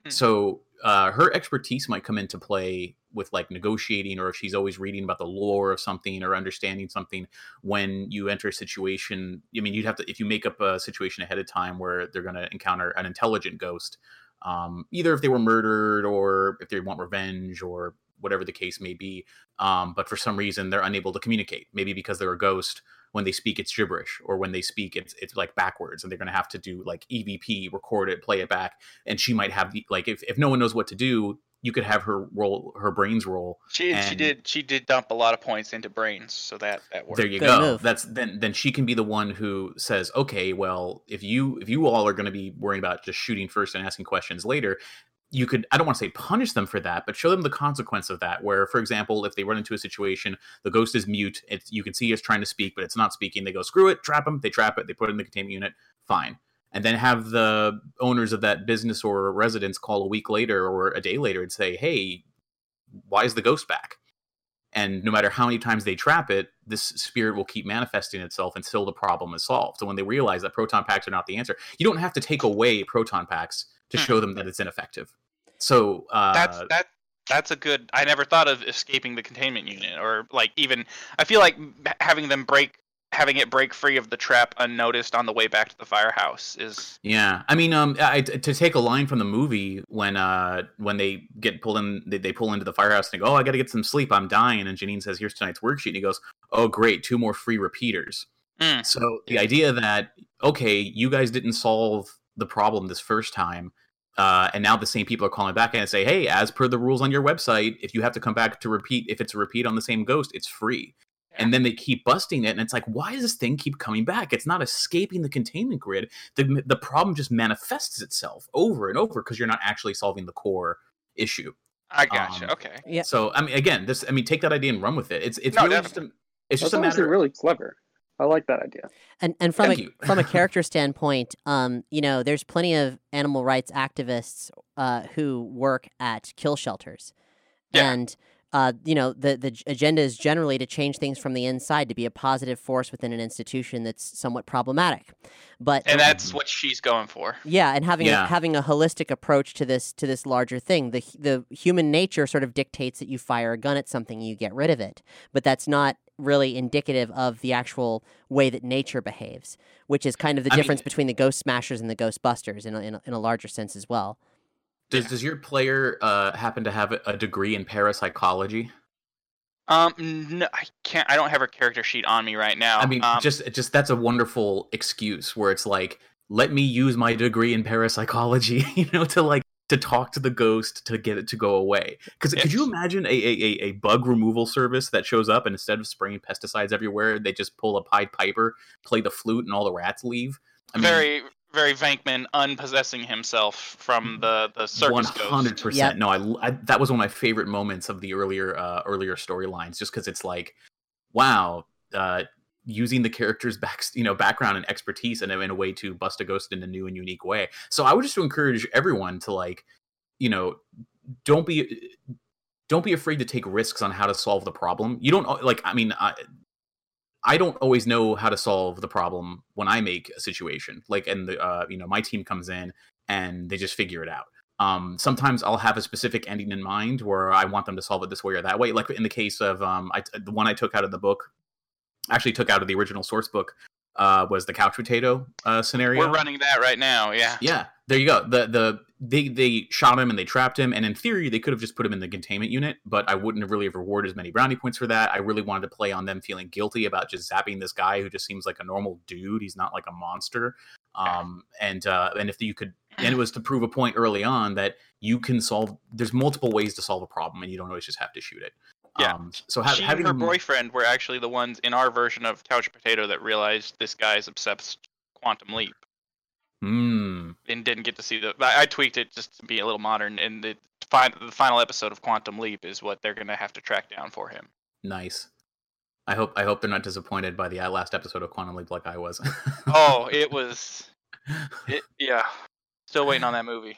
Mm. So uh, her expertise might come into play with like negotiating, or if she's always reading about the lore of something or understanding something when you enter a situation. I mean, you'd have to, if you make up a situation ahead of time where they're going to encounter an intelligent ghost, um, either if they were murdered or if they want revenge or whatever the case may be, um, but for some reason they're unable to communicate. Maybe because they're a ghost, when they speak, it's gibberish, or when they speak, it's it's like backwards, and they're going to have to do like E V P, record it, play it back, and she might have the, like if, if no one knows what to do, you could have her roll her brains roll. She and she did she did dump a lot of points into brains, so that that worked. There you Good go. Move. That's then then she can be the one who says, okay, well if you if you all are going to be worrying about just shooting first and asking questions later. You could, I don't want to say punish them for that, but show them the consequence of that, where, for example, if they run into a situation, the ghost is mute, it's, you can see it's trying to speak, but it's not speaking, they go, screw it, trap them, they trap it, they put it in the containment unit, fine. And then have the owners of that business or residence call a week later or a day later and say, hey, why is the ghost back? And no matter how many times they trap it, this spirit will keep manifesting itself until the problem is solved. So when they realize that proton packs are not the answer, you don't have to take away proton packs to show them that it's ineffective. So uh, that's that. That's a good. I never thought of escaping the containment unit, or like even. I feel like having them break, having it break free of the trap unnoticed on the way back to the firehouse is. Yeah, I mean, um, I, to take a line from the movie when uh when they get pulled in, they, they pull into the firehouse and they go, "Oh, I got to get some sleep. I'm dying." And Janine says, "Here's tonight's worksheet." And he goes, "Oh, great, two more free repeaters." Mm. So the idea that okay, you guys didn't solve the problem this first time. Uh, and now the same people are calling back and say, hey, as per the rules on your website, if you have to come back to repeat, if it's a repeat on the same ghost, it's free. Yeah. And then they keep busting it. And it's like, why does this thing keep coming back? It's not escaping the containment grid. The the problem just manifests itself over and over because you're not actually solving the core issue. I gotcha. Um, okay. Yeah. So, I mean, again, this, I mean, take that idea and run with it. It's, it's no, really definitely. just a, it's just a matter of really clever. I like that idea. And and from Thank a you. from a character standpoint, um, you know, there's plenty of animal rights activists uh, who work at kill shelters, yeah. and uh, you know, the the agenda is generally to change things from the inside, to be a positive force within an institution that's somewhat problematic. But and that's um, what she's going for. Yeah, and having yeah. A, having a holistic approach to this to this larger thing, the the human nature sort of dictates that you fire a gun at something, you get rid of it, but that's not really indicative of the actual way that nature behaves, which is kind of the I difference mean, between the Ghost Smashers and the Ghostbusters in a, in a, in a larger sense as well. Does yeah. does your player uh, happen to have a degree in parapsychology? Um, no, I can't. I don't have her character sheet on me right now. I mean, um, just just that's a wonderful excuse where it's like, let me use my degree in parapsychology, you know, to like. to talk to the ghost to get it to go away. Because could you imagine a, a, a bug removal service that shows up and instead of spraying pesticides everywhere, they just pull a Pied Piper, play the flute, and all the rats leave? I mean, very, very Venkman unpossessing himself from the, the circus ghost. one hundred percent. Yep. No, I, I, that was one of my favorite moments of the earlier uh, earlier storylines, just because it's like, wow, uh, using the character's back, you know, background and expertise in, in a way to bust a ghost in a new and unique way. So I would just encourage everyone to like, you know, don't be don't be afraid to take risks on how to solve the problem. You don't like, I mean, I, I don't always know how to solve the problem when I make a situation like, and the, uh, you know, my team comes in and they just figure it out. Um, sometimes I'll have a specific ending in mind where I want them to solve it this way or that way. Like in the case of, um, I, the one I took out of the book, actually took out of the original source book, uh, was the couch potato, uh, scenario. We're running that right now. Yeah. Yeah. There you go. The, the, they, they shot him and they trapped him. And in theory, they could have just put him in the containment unit, but I wouldn't have really rewarded as many brownie points for that. I really wanted to play on them feeling guilty about just zapping this guy who just seems like a normal dude. He's not like a monster. Um, and, uh, and if you could, and it was to prove a point early on that you can solve, there's multiple ways to solve a problem and you don't always just have to shoot it. Yeah. Um, so have, she having and her boyfriend were actually the ones in our version of Couch Potato that realized this guy's obsessed Quantum Leap. Mm. And didn't get to see the. I, I tweaked it just to be a little modern. And the, fi- the final episode of Quantum Leap is what they're going to have to track down for him. Nice. I hope I hope they're not disappointed by the last episode of Quantum Leap like I was. Oh, it was. It, yeah. Still waiting on that movie.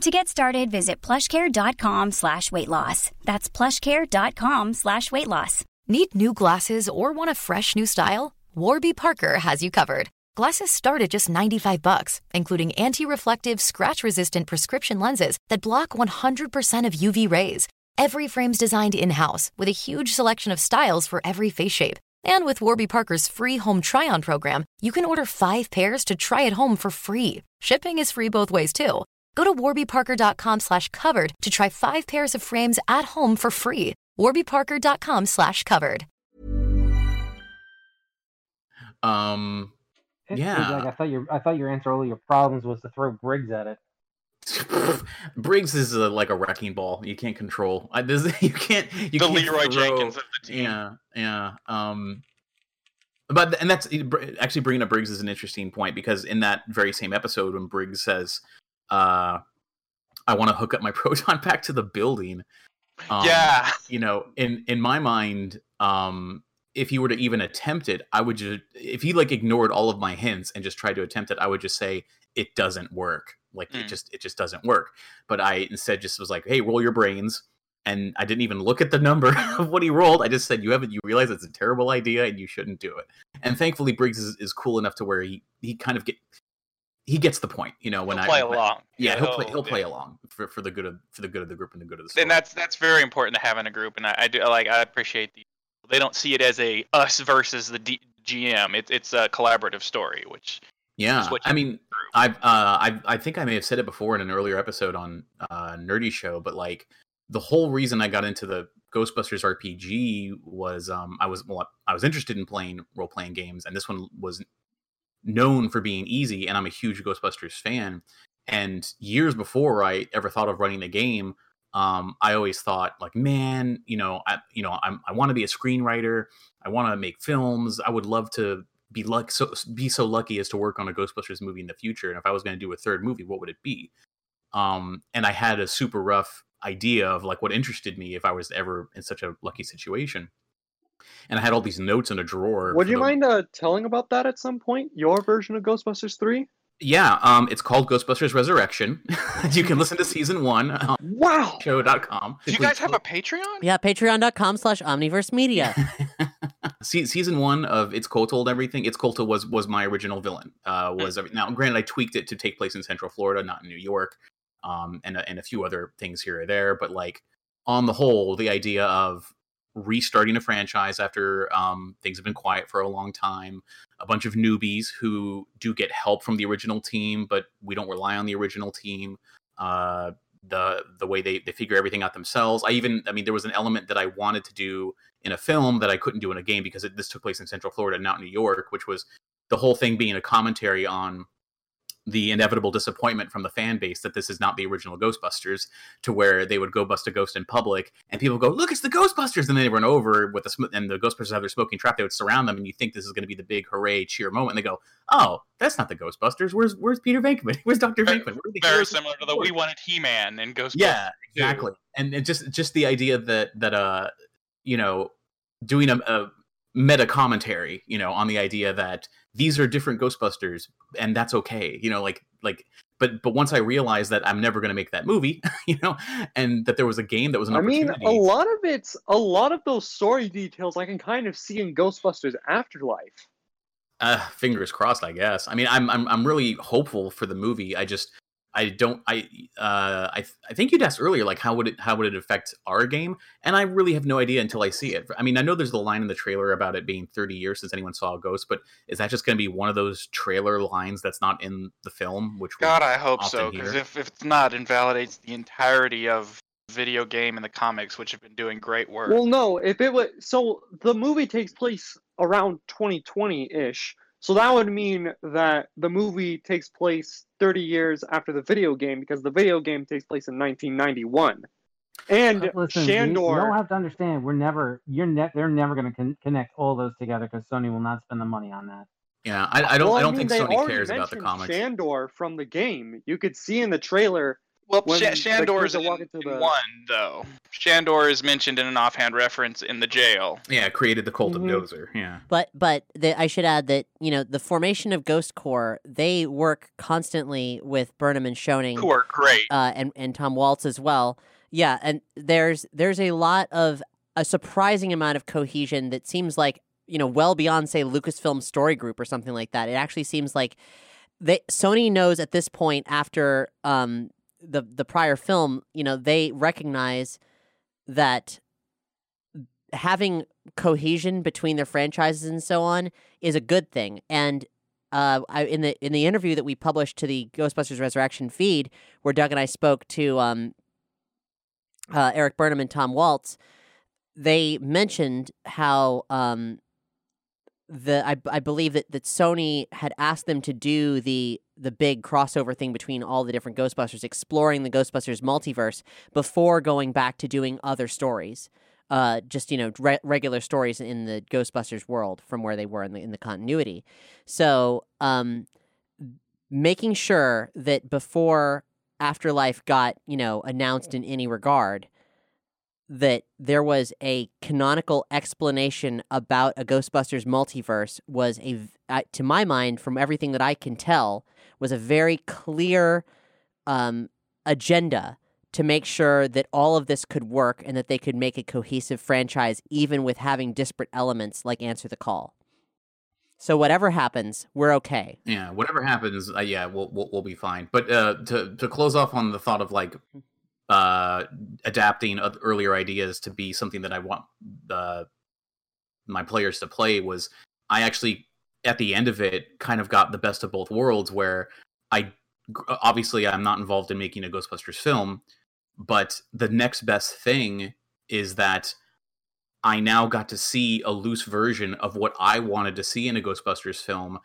To get started, visit plushcare dot com slash weight loss. That's plushcare dot com slash weight loss. Need new glasses or want a fresh new style? Warby Parker has you covered. Glasses start at just ninety-five bucks, including anti-reflective, scratch-resistant prescription lenses that block one hundred percent of U V rays. Every frame's designed in-house, with a huge selection of styles for every face shape. And with Warby Parker's free home try-on program, you can order five pairs to try at home for free. Shipping is free both ways, too. Go to warby parker dot com slash covered to try five pairs of frames at home for free. warby parker dot com slash covered. Um, yeah. Like, I thought your I thought your answer to all your problems was to throw Briggs at it. Briggs is a, like a wrecking ball. You can't control. I, this, you can't. You the can't Leroy throw, Jenkins of the team. Yeah, yeah. Um, but and that's actually bringing up Briggs is an interesting point because in that very same episode when Briggs says. Uh, I want to hook up my proton pack to the building. Um, yeah, you know, in in my mind, um, if he were to even attempt it, I would just if he like ignored all of my hints and just tried to attempt it, I would just say it doesn't work. Like mm. it just it just doesn't work. But I instead just was like, hey, roll your brains. And I didn't even look at the number of what he rolled. I just said, you haven't, you realize it's a terrible idea and you shouldn't do it. And thankfully, Briggs is, is cool enough to where he he kind of get. He gets the point, you know. When he'll I play when, along, yeah, he'll, he'll play. He'll play yeah. along for, for the good of for the good of the group and the good of the story. And that's that's very important to have in a group. And I, I do like I appreciate the they don't see it as a us versus the D, G M. It's it's a collaborative story, which yeah. Is what I mean, I've uh I I think I may have said it before in an earlier episode on uh, Nerdy Show, but like the whole reason I got into the Ghostbusters R P G was um I was well, I was interested in playing role playing games, and this one was. Known for being easy, and I'm a huge Ghostbusters fan. And years before I ever thought of running a game, um, I always thought, like, man, you know, I, you know, I'm, I want to be a screenwriter. I want to make films. I would love to be luck, so be so lucky as to work on a Ghostbusters movie in the future. And if I was going to do a third movie, what would it be? Um, and I had a super rough idea of like what interested me if I was ever in such a lucky situation. And I had all these notes in a drawer. Would you the... mind uh, telling about that at some point? Your version of Ghostbusters three? Yeah, um, it's called Ghostbusters Resurrection. You can listen to season one on wow. show dot com. Do you guys have a Patreon? Yeah, patreon dot com slash omniverse media. Se- season one of It's Kotal and everything. It's Kotal was was my original villain. Uh, was mm. Now, granted, I tweaked it to take place in Central Florida, not in New York, um, and, and a few other things here or there. But like on the whole, the idea of restarting a franchise after um, things have been quiet for a long time. A bunch of newbies who do get help from the original team, but we don't rely on the original team. Uh, the the way they, they figure everything out themselves. I even, I mean, there was an element that I wanted to do in a film that I couldn't do in a game because it, this took place in Central Florida, not New York, which was the whole thing being a commentary on the inevitable disappointment from the fan base that this is not the original Ghostbusters, to where they would go bust a ghost in public and people go, look, it's the Ghostbusters. And they run over with the sm- and the Ghostbusters have their smoking trap. They would surround them. And you think this is going to be the big hooray cheer moment. And they go, oh, that's not the Ghostbusters. Where's, where's Peter Venkman? Where's Doctor Venkman? Very similar to the, we wanted He-Man and Ghostbusters. Yeah, exactly. And it just, just the idea that, that, uh, you know, doing a, a meta commentary, you know, on the idea that these are different Ghostbusters and that's okay. You know, like, like, but, but once I realized that I'm never going to make that movie, you know, and that there was a game that was an I opportunity. I mean, a lot of it's, a lot of those story details I can kind of see in Ghostbusters Afterlife. Uh, fingers crossed, I guess. I mean, I'm, I'm, I'm really hopeful for the movie. I just, I don't, I, uh, I, th- I think you'd asked earlier, like, how would it, how would it affect our game? And I really have no idea until I see it. I mean, I know there's the line in the trailer about it being thirty years since anyone saw a ghost, but is that just going to be one of those trailer lines that's not in the film? Which God, I hope so, because if, if it's not, invalidates the entirety of video game and the comics, which have been doing great work. Well, no, if it was, so the movie takes place around twenty twenty-ish. So that would mean that the movie takes place thirty years after the video game, because the video game takes place in nineteen ninety-one. And listen, Shandor, you don't have to understand. We're never, you're ne- they're never going to con- connect all those together because Sony will not spend the money on that. Yeah, I, I don't, well, I don't I mean, think Sony cares about the comics. Shandor from the game, you could see in the trailer. Well, Sh- Shandor is in, in the... one though. Shandor is mentioned in an offhand reference in the jail. Yeah, created the cult mm-hmm. of Dozer. Yeah, but but the, I should add that you know the formation of Ghost Corps. They work constantly with Burnham and Schoening, who are great, uh, and and Tom Waltz as well. Yeah, and there's there's a lot of a surprising amount of cohesion that seems like you know well beyond say Lucasfilm Story Group or something like that. It actually seems like they Sony knows at this point after. Um, the the prior film, you know, they recognize that having cohesion between their franchises and so on is a good thing. And uh, I, in the in the interview that we published to the Ghostbusters Resurrection feed, where Doug and I spoke to um, uh, Eric Burnham and Tom Waltz, they mentioned how um, the I, I believe that, that Sony had asked them to do the the big crossover thing between all the different Ghostbusters, exploring the Ghostbusters multiverse before going back to doing other stories, uh, just, you know, re- regular stories in the Ghostbusters world from where they were in the, in the continuity. So um, making sure that before Afterlife got, you know, announced in any regard, that there was a canonical explanation about a Ghostbusters multiverse was, a, uh, to my mind, from everything that I can tell, was a very clear um, agenda to make sure that all of this could work and that they could make a cohesive franchise, even with having disparate elements like Answer the Call. So whatever happens, we're okay. Yeah, whatever happens, uh, yeah, we'll, we'll we'll be fine. But uh, to to close off on the thought of like. Uh, adapting earlier ideas to be something that I want uh, my players to play was I actually, at the end of it, kind of got the best of both worlds where I, obviously I'm not involved in making a Ghostbusters film, but the next best thing is that I now got to see a loose version of what I wanted to see in a Ghostbusters film,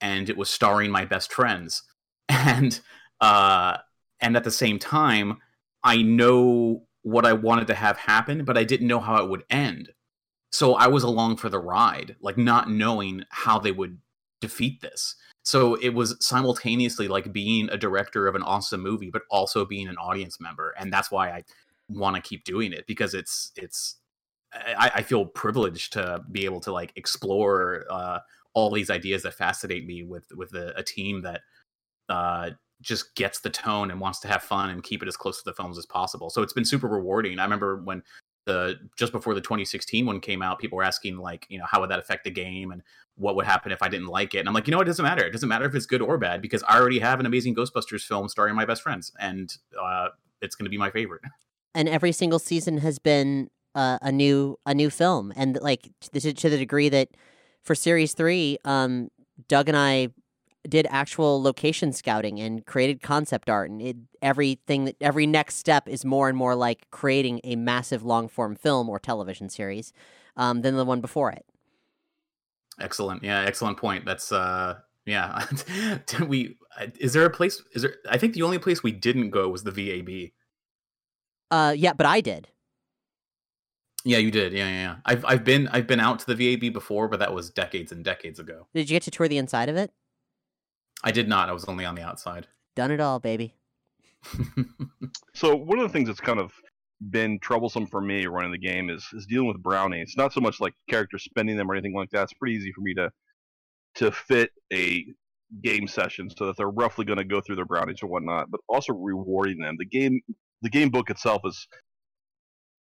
and it was starring my best friends. And, uh, and at the same time, I know what I wanted to have happen, but I didn't know how it would end. So I was along for the ride, like not knowing how they would defeat this. So it was simultaneously like being a director of an awesome movie, but also being an audience member. And that's why I want to keep doing it, because it's, it's, I, I feel privileged to be able to like explore uh, all these ideas that fascinate me with, with a, a team that, uh, just gets the tone and wants to have fun and keep it as close to the films as possible. So it's been super rewarding. I remember when the, just before the twenty sixteen one came out, people were asking like, you know, how would that affect the game and what would happen if I didn't like it? And I'm like, you know, it doesn't matter. It doesn't matter if it's good or bad, because I already have an amazing Ghostbusters film starring my best friends, and uh, it's going to be my favorite. And every single season has been uh, a new, a new film. And like to, to the degree that for series three, um, Doug and I did actual location scouting and created concept art, and it, everything that every next step is more and more like creating a massive long form film or television series um, than the one before it. Excellent. Yeah. Excellent point. That's uh, Yeah. Did we, is there a place, is there, I think the only place we didn't go was the V A B. Uh, yeah, but I did. Yeah, you did. Yeah, yeah, yeah. I've, I've been, I've been out to the V A B before, but that was decades and decades ago. Did you get to tour the inside of it? I did not. I was only on the outside. Done it all, baby. So one of the things that's kind of been troublesome for me running the game is, is dealing with brownies. It's not so much like characters spending them or anything like that. It's pretty easy for me to to fit a game session so that they're roughly going to go through their brownies or whatnot, but also rewarding them. The game the game book itself is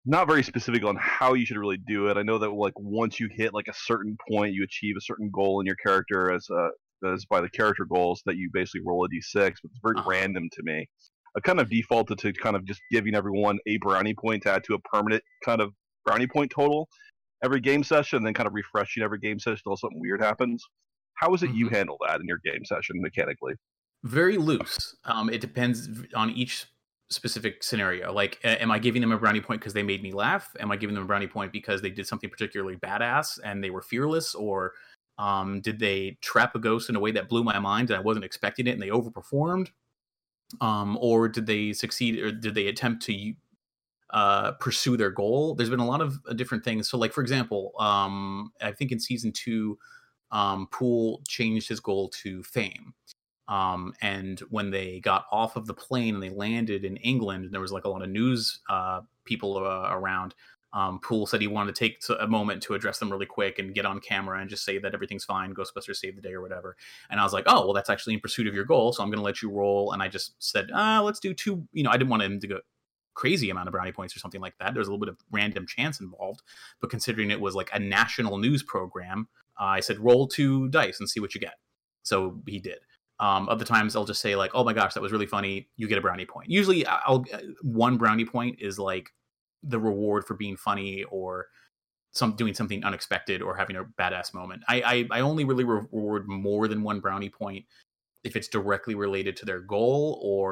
not very specific on how you should really do it. I know that like once you hit like a certain point, you achieve a certain goal in your character as a as by the character goals that you basically roll a d six, but it's very uh-huh. random to me. I kind of defaulted to kind of just giving everyone a brownie point to add to a permanent kind of brownie point total every game session, and then kind of refreshing every game session until something weird happens. How is it you handle that in your game session mechanically? Very loose. Um, it depends on each specific scenario. Like, am I giving them a brownie point because they made me laugh? Am I giving them a brownie point because they did something particularly badass and they were fearless? Or um, did they trap a ghost in a way that blew my mind and I wasn't expecting it and they overperformed? Um, or did they succeed, or did they attempt to uh, pursue their goal? There's been a lot of different things. So, like, for example, um, I think in season two, Um, Poole changed his goal to fame. Um, and when they got off of the plane and they landed in England, and there was like a lot of news uh, people uh, around, um, Poole said he wanted to take a moment to address them really quick and get on camera and just say that everything's fine, Ghostbusters saved the day or whatever. And I was like, oh, well, that's actually in pursuit of your goal, so I'm going to let you roll. And I just said, ah, let's do two. You know, I didn't want him to go crazy amount of brownie points or something like that. There's a little bit of random chance involved, but considering it was like a national news program, Uh, I said, roll two dice and see what you get. So he did. Um, other times I'll just say like, oh my gosh, that was really funny. You get a brownie point. Usually I'll one brownie point is like the reward for being funny or some doing something unexpected or having a badass moment. I, I, I only really reward more than one brownie point if it's directly related to their goal or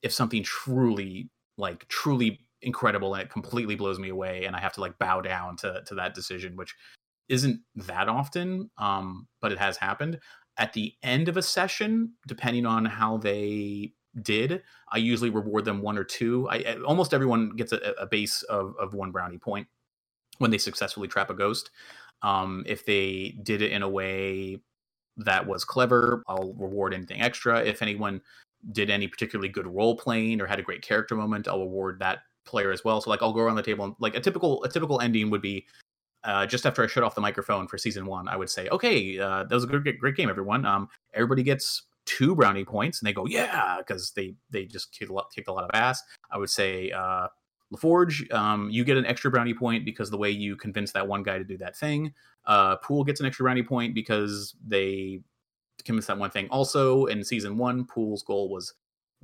if something truly like truly incredible and it completely blows me away and I have to like bow down to to that decision, which isn't that often, um, but it has happened. At the end of a session, depending on how they did, I usually reward them one or two. I, I almost everyone gets a, a base of, of one brownie point when they successfully trap a ghost. Um, if they did it in a way that was clever, I'll reward anything extra. If anyone did any particularly good role playing or had a great character moment, I'll reward that player as well. So like I'll go around the table and like a typical a typical ending would be, Uh, just after I shut off the microphone for season one, I would say, okay, uh, that was a great, great game, everyone. Um, everybody gets two brownie points, and they go, yeah, because they, they just kicked a, lot, kicked a lot of ass. I would say, uh, LaForge, um, you get an extra brownie point because the way you convinced that one guy to do that thing. Uh, Poole gets an extra brownie point because they convinced that one thing. Also, in season one, Poole's goal was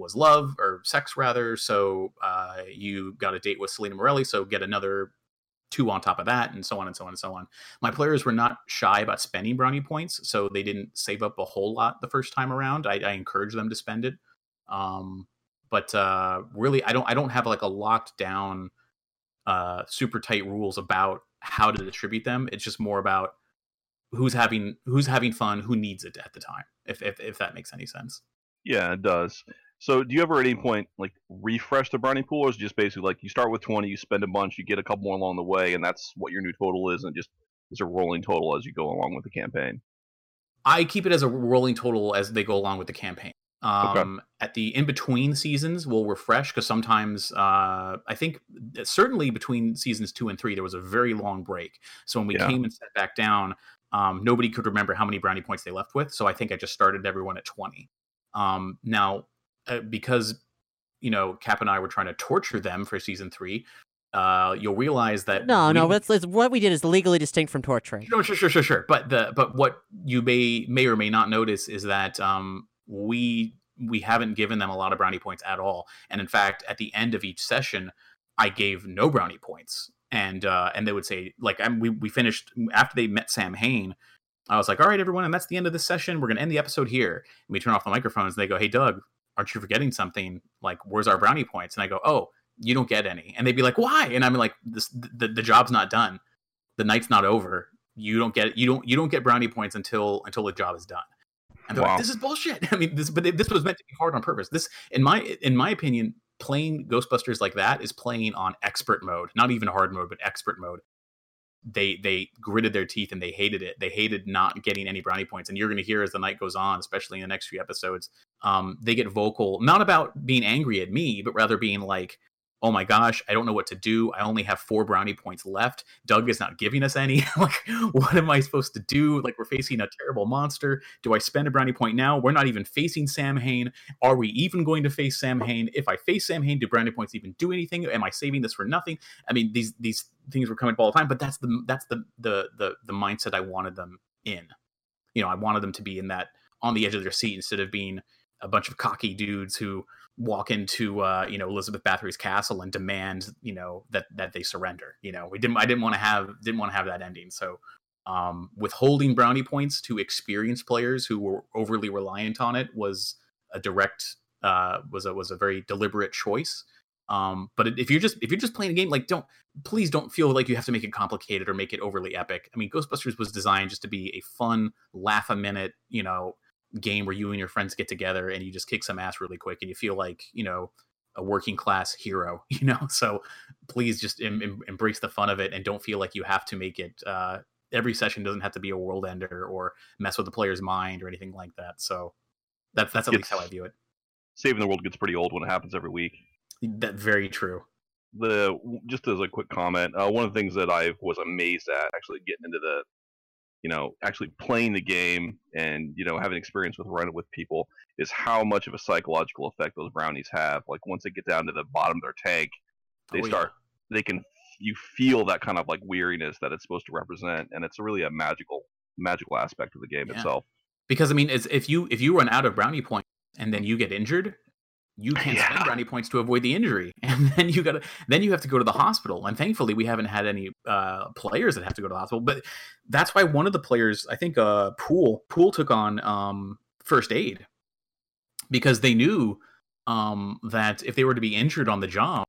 was love, or sex, rather. So uh, you got a date with Selena Morelli, so get another two on top of that, and so on and so on and so on. My players were not shy about spending brownie points, so they didn't save up a whole lot the first time around. I, I encourage them to spend it. Um, but uh, really, I don't I don't have like a locked down, uh, super tight rules about how to distribute them. It's just more about who's having who's having fun, who needs it at the time, if if, if that makes any sense. Yeah, it does. So do you ever at any point like refresh the brownie pool, or is it just basically like you start with twenty, you spend a bunch, you get a couple more along the way, and that's what your new total is, and just is a rolling total as you go along with the campaign? I keep it as a rolling total as they go along with the campaign. Um, okay. At the in-between seasons, we'll refresh, because sometimes uh, I think certainly between seasons two and three, there was a very long break. So when we yeah. came and sat back down, um, nobody could remember how many brownie points they left with. So I think I just started everyone at twenty. Um, now, Uh, because, you know, Cap and I were trying to torture them for season three, uh, you'll realize that... No, we, no, let's, let's, what we did is legally distinct from torturing. No, sure, sure, sure, sure. But the but what you may may or may not notice is that um, we we haven't given them a lot of brownie points at all. And in fact, at the end of each session, I gave no brownie points. And uh, and they would say, like, I'm, we, we finished, after they met Samhain, I was like, all right, everyone, and that's the end of this session. We're going to end the episode here. And we turn off the microphones, and they go, hey, Doug, aren't you forgetting something? Like, where's our brownie points? And I go, oh, you don't get any. And they'd be like, why? And I'm like, this, the, the job's not done. The night's not over. You don't get, you don't, you don't get brownie points until, until the job is done. And they're wow. like, this is bullshit. I mean, this, but this was meant to be hard on purpose. This, in my, in my opinion, playing Ghostbusters like that is playing on expert mode, not even hard mode, but expert mode. They, they gritted their teeth and they hated it. They hated not getting any brownie points. And you're going to hear as the night goes on, especially in the next few episodes, um, they get vocal, not about being angry at me, but rather being like, oh my gosh, I don't know what to do. I only have four brownie points left. Doug is not giving us any. Like, what am I supposed to do? Like, we're facing a terrible monster. Do I spend a brownie point now? We're not even facing Samhain. Are we even going to face Samhain? If I face Samhain, do brownie points even do anything? Am I saving this for nothing? I mean, these these things were coming up all the time, but that's the that's the the the, the mindset I wanted them in. You know, I wanted them to be in that, on the edge of their seat, instead of being a bunch of cocky dudes who walk into uh, you know, Elizabeth Bathory's castle and demand, you know, that that they surrender. You know, we didn't. I didn't want to have didn't want to have that ending. So um, withholding brownie points to experienced players who were overly reliant on it was a direct uh, was a was a very deliberate choice. Um, but if you're just if you're just playing a game, like, don't please don't feel like you have to make it complicated or make it overly epic. I mean, Ghostbusters was designed just to be a fun, laugh a minute, you know, game where you and your friends get together and you just kick some ass really quick and you feel like, you know, a working class hero, you know. So please just em- em- embrace the fun of it and don't feel like you have to make it uh every session doesn't have to be a world ender or mess with the player's mind or anything like that. So that's that's at it's, least how I view it. Saving the world gets pretty old when it happens every week. That's very true. The just as a quick comment, uh one of the things that I was amazed at actually getting into the you know, actually playing the game and, you know, having experience with running with people is how much of a psychological effect those brownies have. Like, once they get down to the bottom of their tank, they oh, start, yeah. they can, you feel that kind of like weariness that it's supposed to represent. And it's really a magical, magical aspect of the game yeah. itself. Because, I mean, it's, if you, if you run out of brownie points and then you get injured, you can't yeah. spend brownie points to avoid the injury. And then you gotta, then you have to go to the hospital. And thankfully we haven't had any uh, players that have to go to the hospital, but that's why one of the players, I think uh, Poole, Poole took on um, first aid, because they knew um, that if they were to be injured on the job,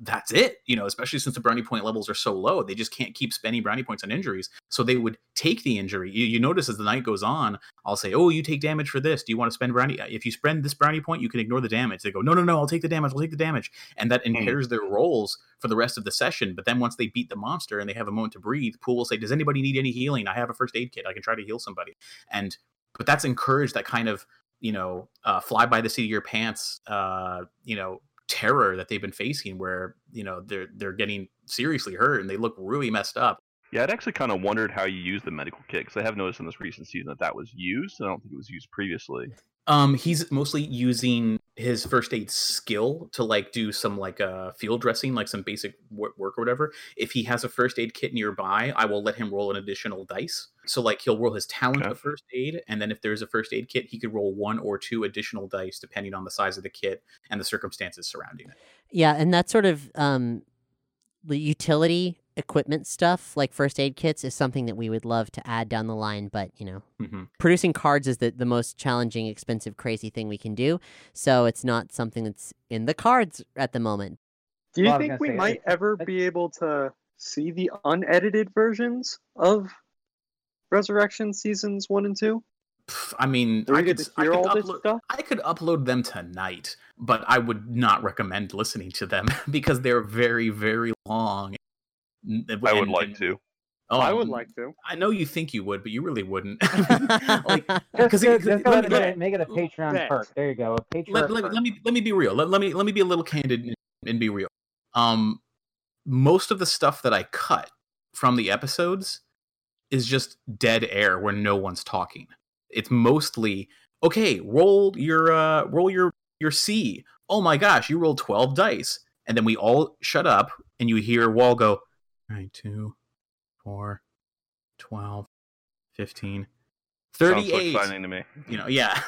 that's it, you know, especially since the brownie point levels are so low, they just can't keep spending brownie points on injuries. So they would take the injury. You, you notice as the night goes on, I'll say, oh, you take damage for this. Do you want to spend brownie? If you spend this brownie point, you can ignore the damage. They go, no, no, no, I'll take the damage. I'll take the damage. And that impairs their rolls for the rest of the session. But then once they beat the monster and they have a moment to breathe, Poole will say, does anybody need any healing? I have a first aid kit. I can try to heal somebody. And, but that's encouraged, that kind of, you know, uh, fly by the seat of your pants, uh, you know, terror that they've been facing, where, you know, they're they're getting seriously hurt and they look really messed up. Yeah, I'd actually kind of wondered how you use the medical kit, because I have noticed in this recent season that that was used. I don't think it was used previously. Um, he's mostly using his first aid skill to like do some like uh field dressing, like some basic work or whatever. If he has a first aid kit nearby, I will let him roll an additional dice. So like he'll roll his talent okay. of first aid, and then if there's a first aid kit, he could roll one or two additional dice depending on the size of the kit and the circumstances surrounding it. Yeah, and that sort of um the utility equipment stuff like first aid kits is something that we would love to add down the line, but you know, mm-hmm. producing cards is the, the most challenging, expensive, crazy thing we can do, so it's not something that's in the cards at the moment. Do you well, think we might I, ever I, be able to see the unedited versions of Resurrection seasons one and two? I mean, I could, I, could upload, I could upload them tonight, but I would not recommend listening to them because they're very, very long. I would and, like and, to. Oh, I would like to. I know you think you would, but you really wouldn't. like, just go, just go let, let, make it a Patreon let, perk. There you go. A Patreon let, let, let me let me be real. Let, let me let me be a little candid and, and be real. Um, most of the stuff that I cut from the episodes is just dead air where no one's talking. It's mostly okay. Roll your uh, roll your your C. Oh my gosh, you rolled twelve dice, and then we all shut up, and you hear Wall go. Right, two, four, twelve, fifteen, thirty-eight. Sounds so exciting to me. You know, yeah.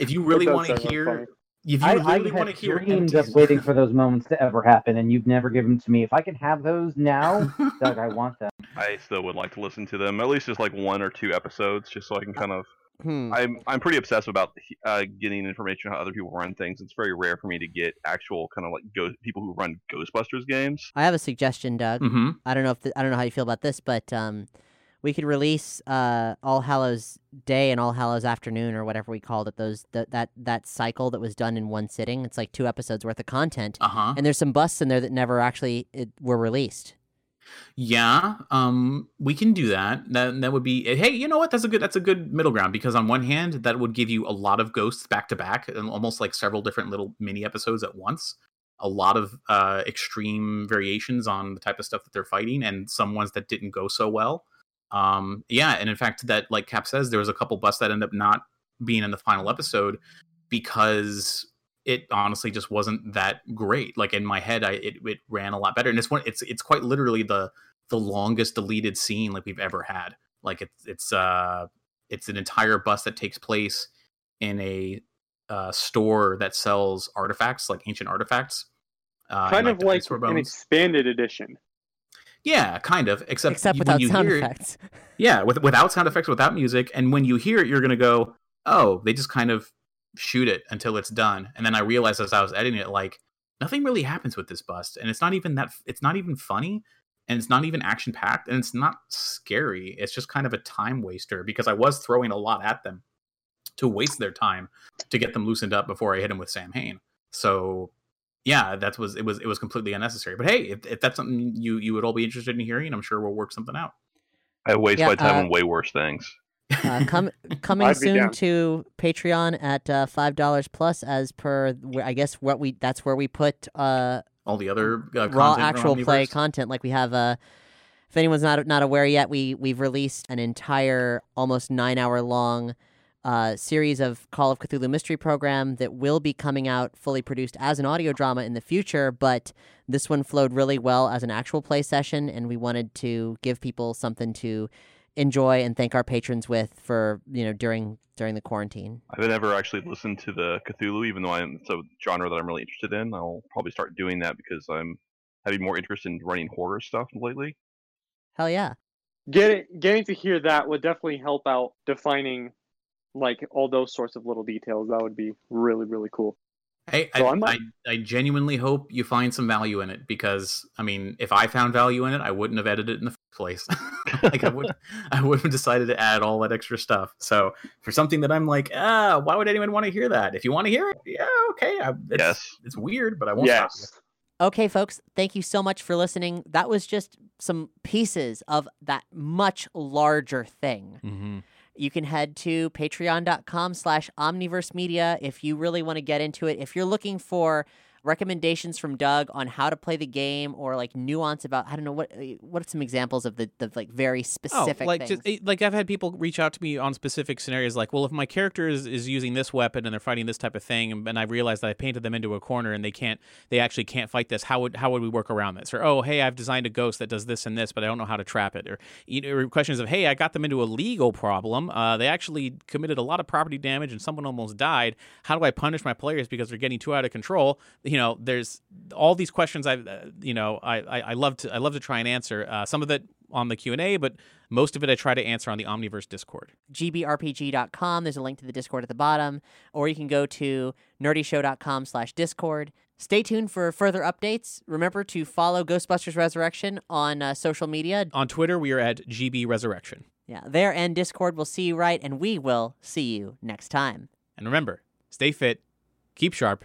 if you really want to hear, if you I, really want to hear, I dreamed of waiting for those moments to ever happen, and you've never given them to me. If I can have those now, Doug, I want them. I still would like to listen to them, at least just like one or two episodes, just so I can kind of. Hmm. I'm I'm pretty obsessed about uh, getting information on how other people run things. It's very rare for me to get actual kind of like go- people who run Ghostbusters games. I have a suggestion, Doug. Mm-hmm. I don't know if the, I don't know how you feel about this, but um, we could release uh, All Hallows Day and All Hallows Afternoon, or whatever we called it, those th- that that cycle that was done in one sitting. It's like two episodes worth of content, uh-huh. and there's some busts in there that never actually it, were released. Yeah, um, we can do that. That that would be hey, you know what? That's a good that's a good middle ground, because on one hand, that would give you a lot of ghosts back to back, and almost like several different little mini episodes at once. A lot of uh, extreme variations on the type of stuff that they're fighting, and some ones that didn't go so well. Um, yeah, and in fact, that, like Cap says, there was a couple busts that ended up not being in the final episode because it honestly just wasn't that great. Like in my head, I it, it ran a lot better, and it's one it's it's quite literally the the longest deleted scene like we've ever had. Like it's it's uh it's an entire bust that takes place in a uh, store that sells artifacts, like ancient artifacts. Uh, kind of like, like an expanded edition. Yeah, kind of. Except, except you, without sound hear, effects. Yeah, with, without sound effects, without music. And when you hear it, you're going to go, oh, they just kind of shoot it until it's done. And then I realized as I was editing it, like, nothing really happens with this bust. And it's not even that, it's not even funny. And it's not even action-packed. And it's not scary. It's just kind of a time waster, because I was throwing a lot at them to waste their time to get them loosened up before I hit them with Samhain. So... yeah, that was it. Was it was completely unnecessary. But hey, if, if that's something you, you would all be interested in hearing, I'm sure we'll work something out. I waste yeah, my time uh, on way worse things. Uh, com- coming soon down. to Patreon at uh, five dollars plus, as per I guess what we that's where we put uh, all the other uh, raw actual play content. Like we have, uh, if anyone's not not aware yet, we we've released an entire almost nine hour long. Uh, series of Call of Cthulhu Mystery Program that will be coming out fully produced as an audio drama in the future, but this one flowed really well as an actual play session, and we wanted to give people something to enjoy and thank our patrons with for, you know, during during the quarantine. I've never actually listened to the Cthulhu, even though I'm, it's a genre that I'm really interested in. I'll probably start doing that because I'm having more interest in running horror stuff lately. Hell yeah. Getting, getting to hear that would definitely help out defining... like all those sorts of little details. That would be really, really cool. Hey, so I, I, I genuinely hope you find some value in it, because I mean, if I found value in it, I wouldn't have edited it in the first place. Like I wouldn't, I wouldn't have decided to add all that extra stuff. So for something that I'm like, ah, why would anyone want to hear that? If you want to hear it, yeah, okay. I, it's, yes, it's weird, but I won't. Yes. Okay, folks, thank you so much for listening. That was just some pieces of that much larger thing. Mm-hmm. You can head to patreon dot com slash omniverse media if you really want to get into it. If you're looking for recommendations from Doug on how to play the game, or like nuance about, I don't know, what what are some examples of the, the like very specific oh, like things? Just, like I've had people reach out to me on specific scenarios like, well, if my character is, is using this weapon and they're fighting this type of thing, and, and I realize that I painted them into a corner and they can't, they actually can't fight this, how would how would we work around this? Or, oh, hey, I've designed a ghost that does this and this, but I don't know how to trap it. Or, you know, questions of, hey, I got them into a legal problem. Uh, they actually committed a lot of property damage and someone almost died. How do I punish my players because they're getting too out of control? You know, there's all these questions. I've, uh, you know, I, I, I love to I love to try and answer uh, some of it on the Q and A, but most of it I try to answer on the Omniverse Discord. G B R P G dot com. There's a link to the Discord at the bottom, or you can go to nerdy show dot com slash Discord. Stay tuned for further updates. Remember to follow Ghostbusters Resurrection on uh, social media. On Twitter, we are at G B Resurrection. Yeah, there and Discord. We'll see you right, and we will see you next time. And remember, stay fit, keep sharp,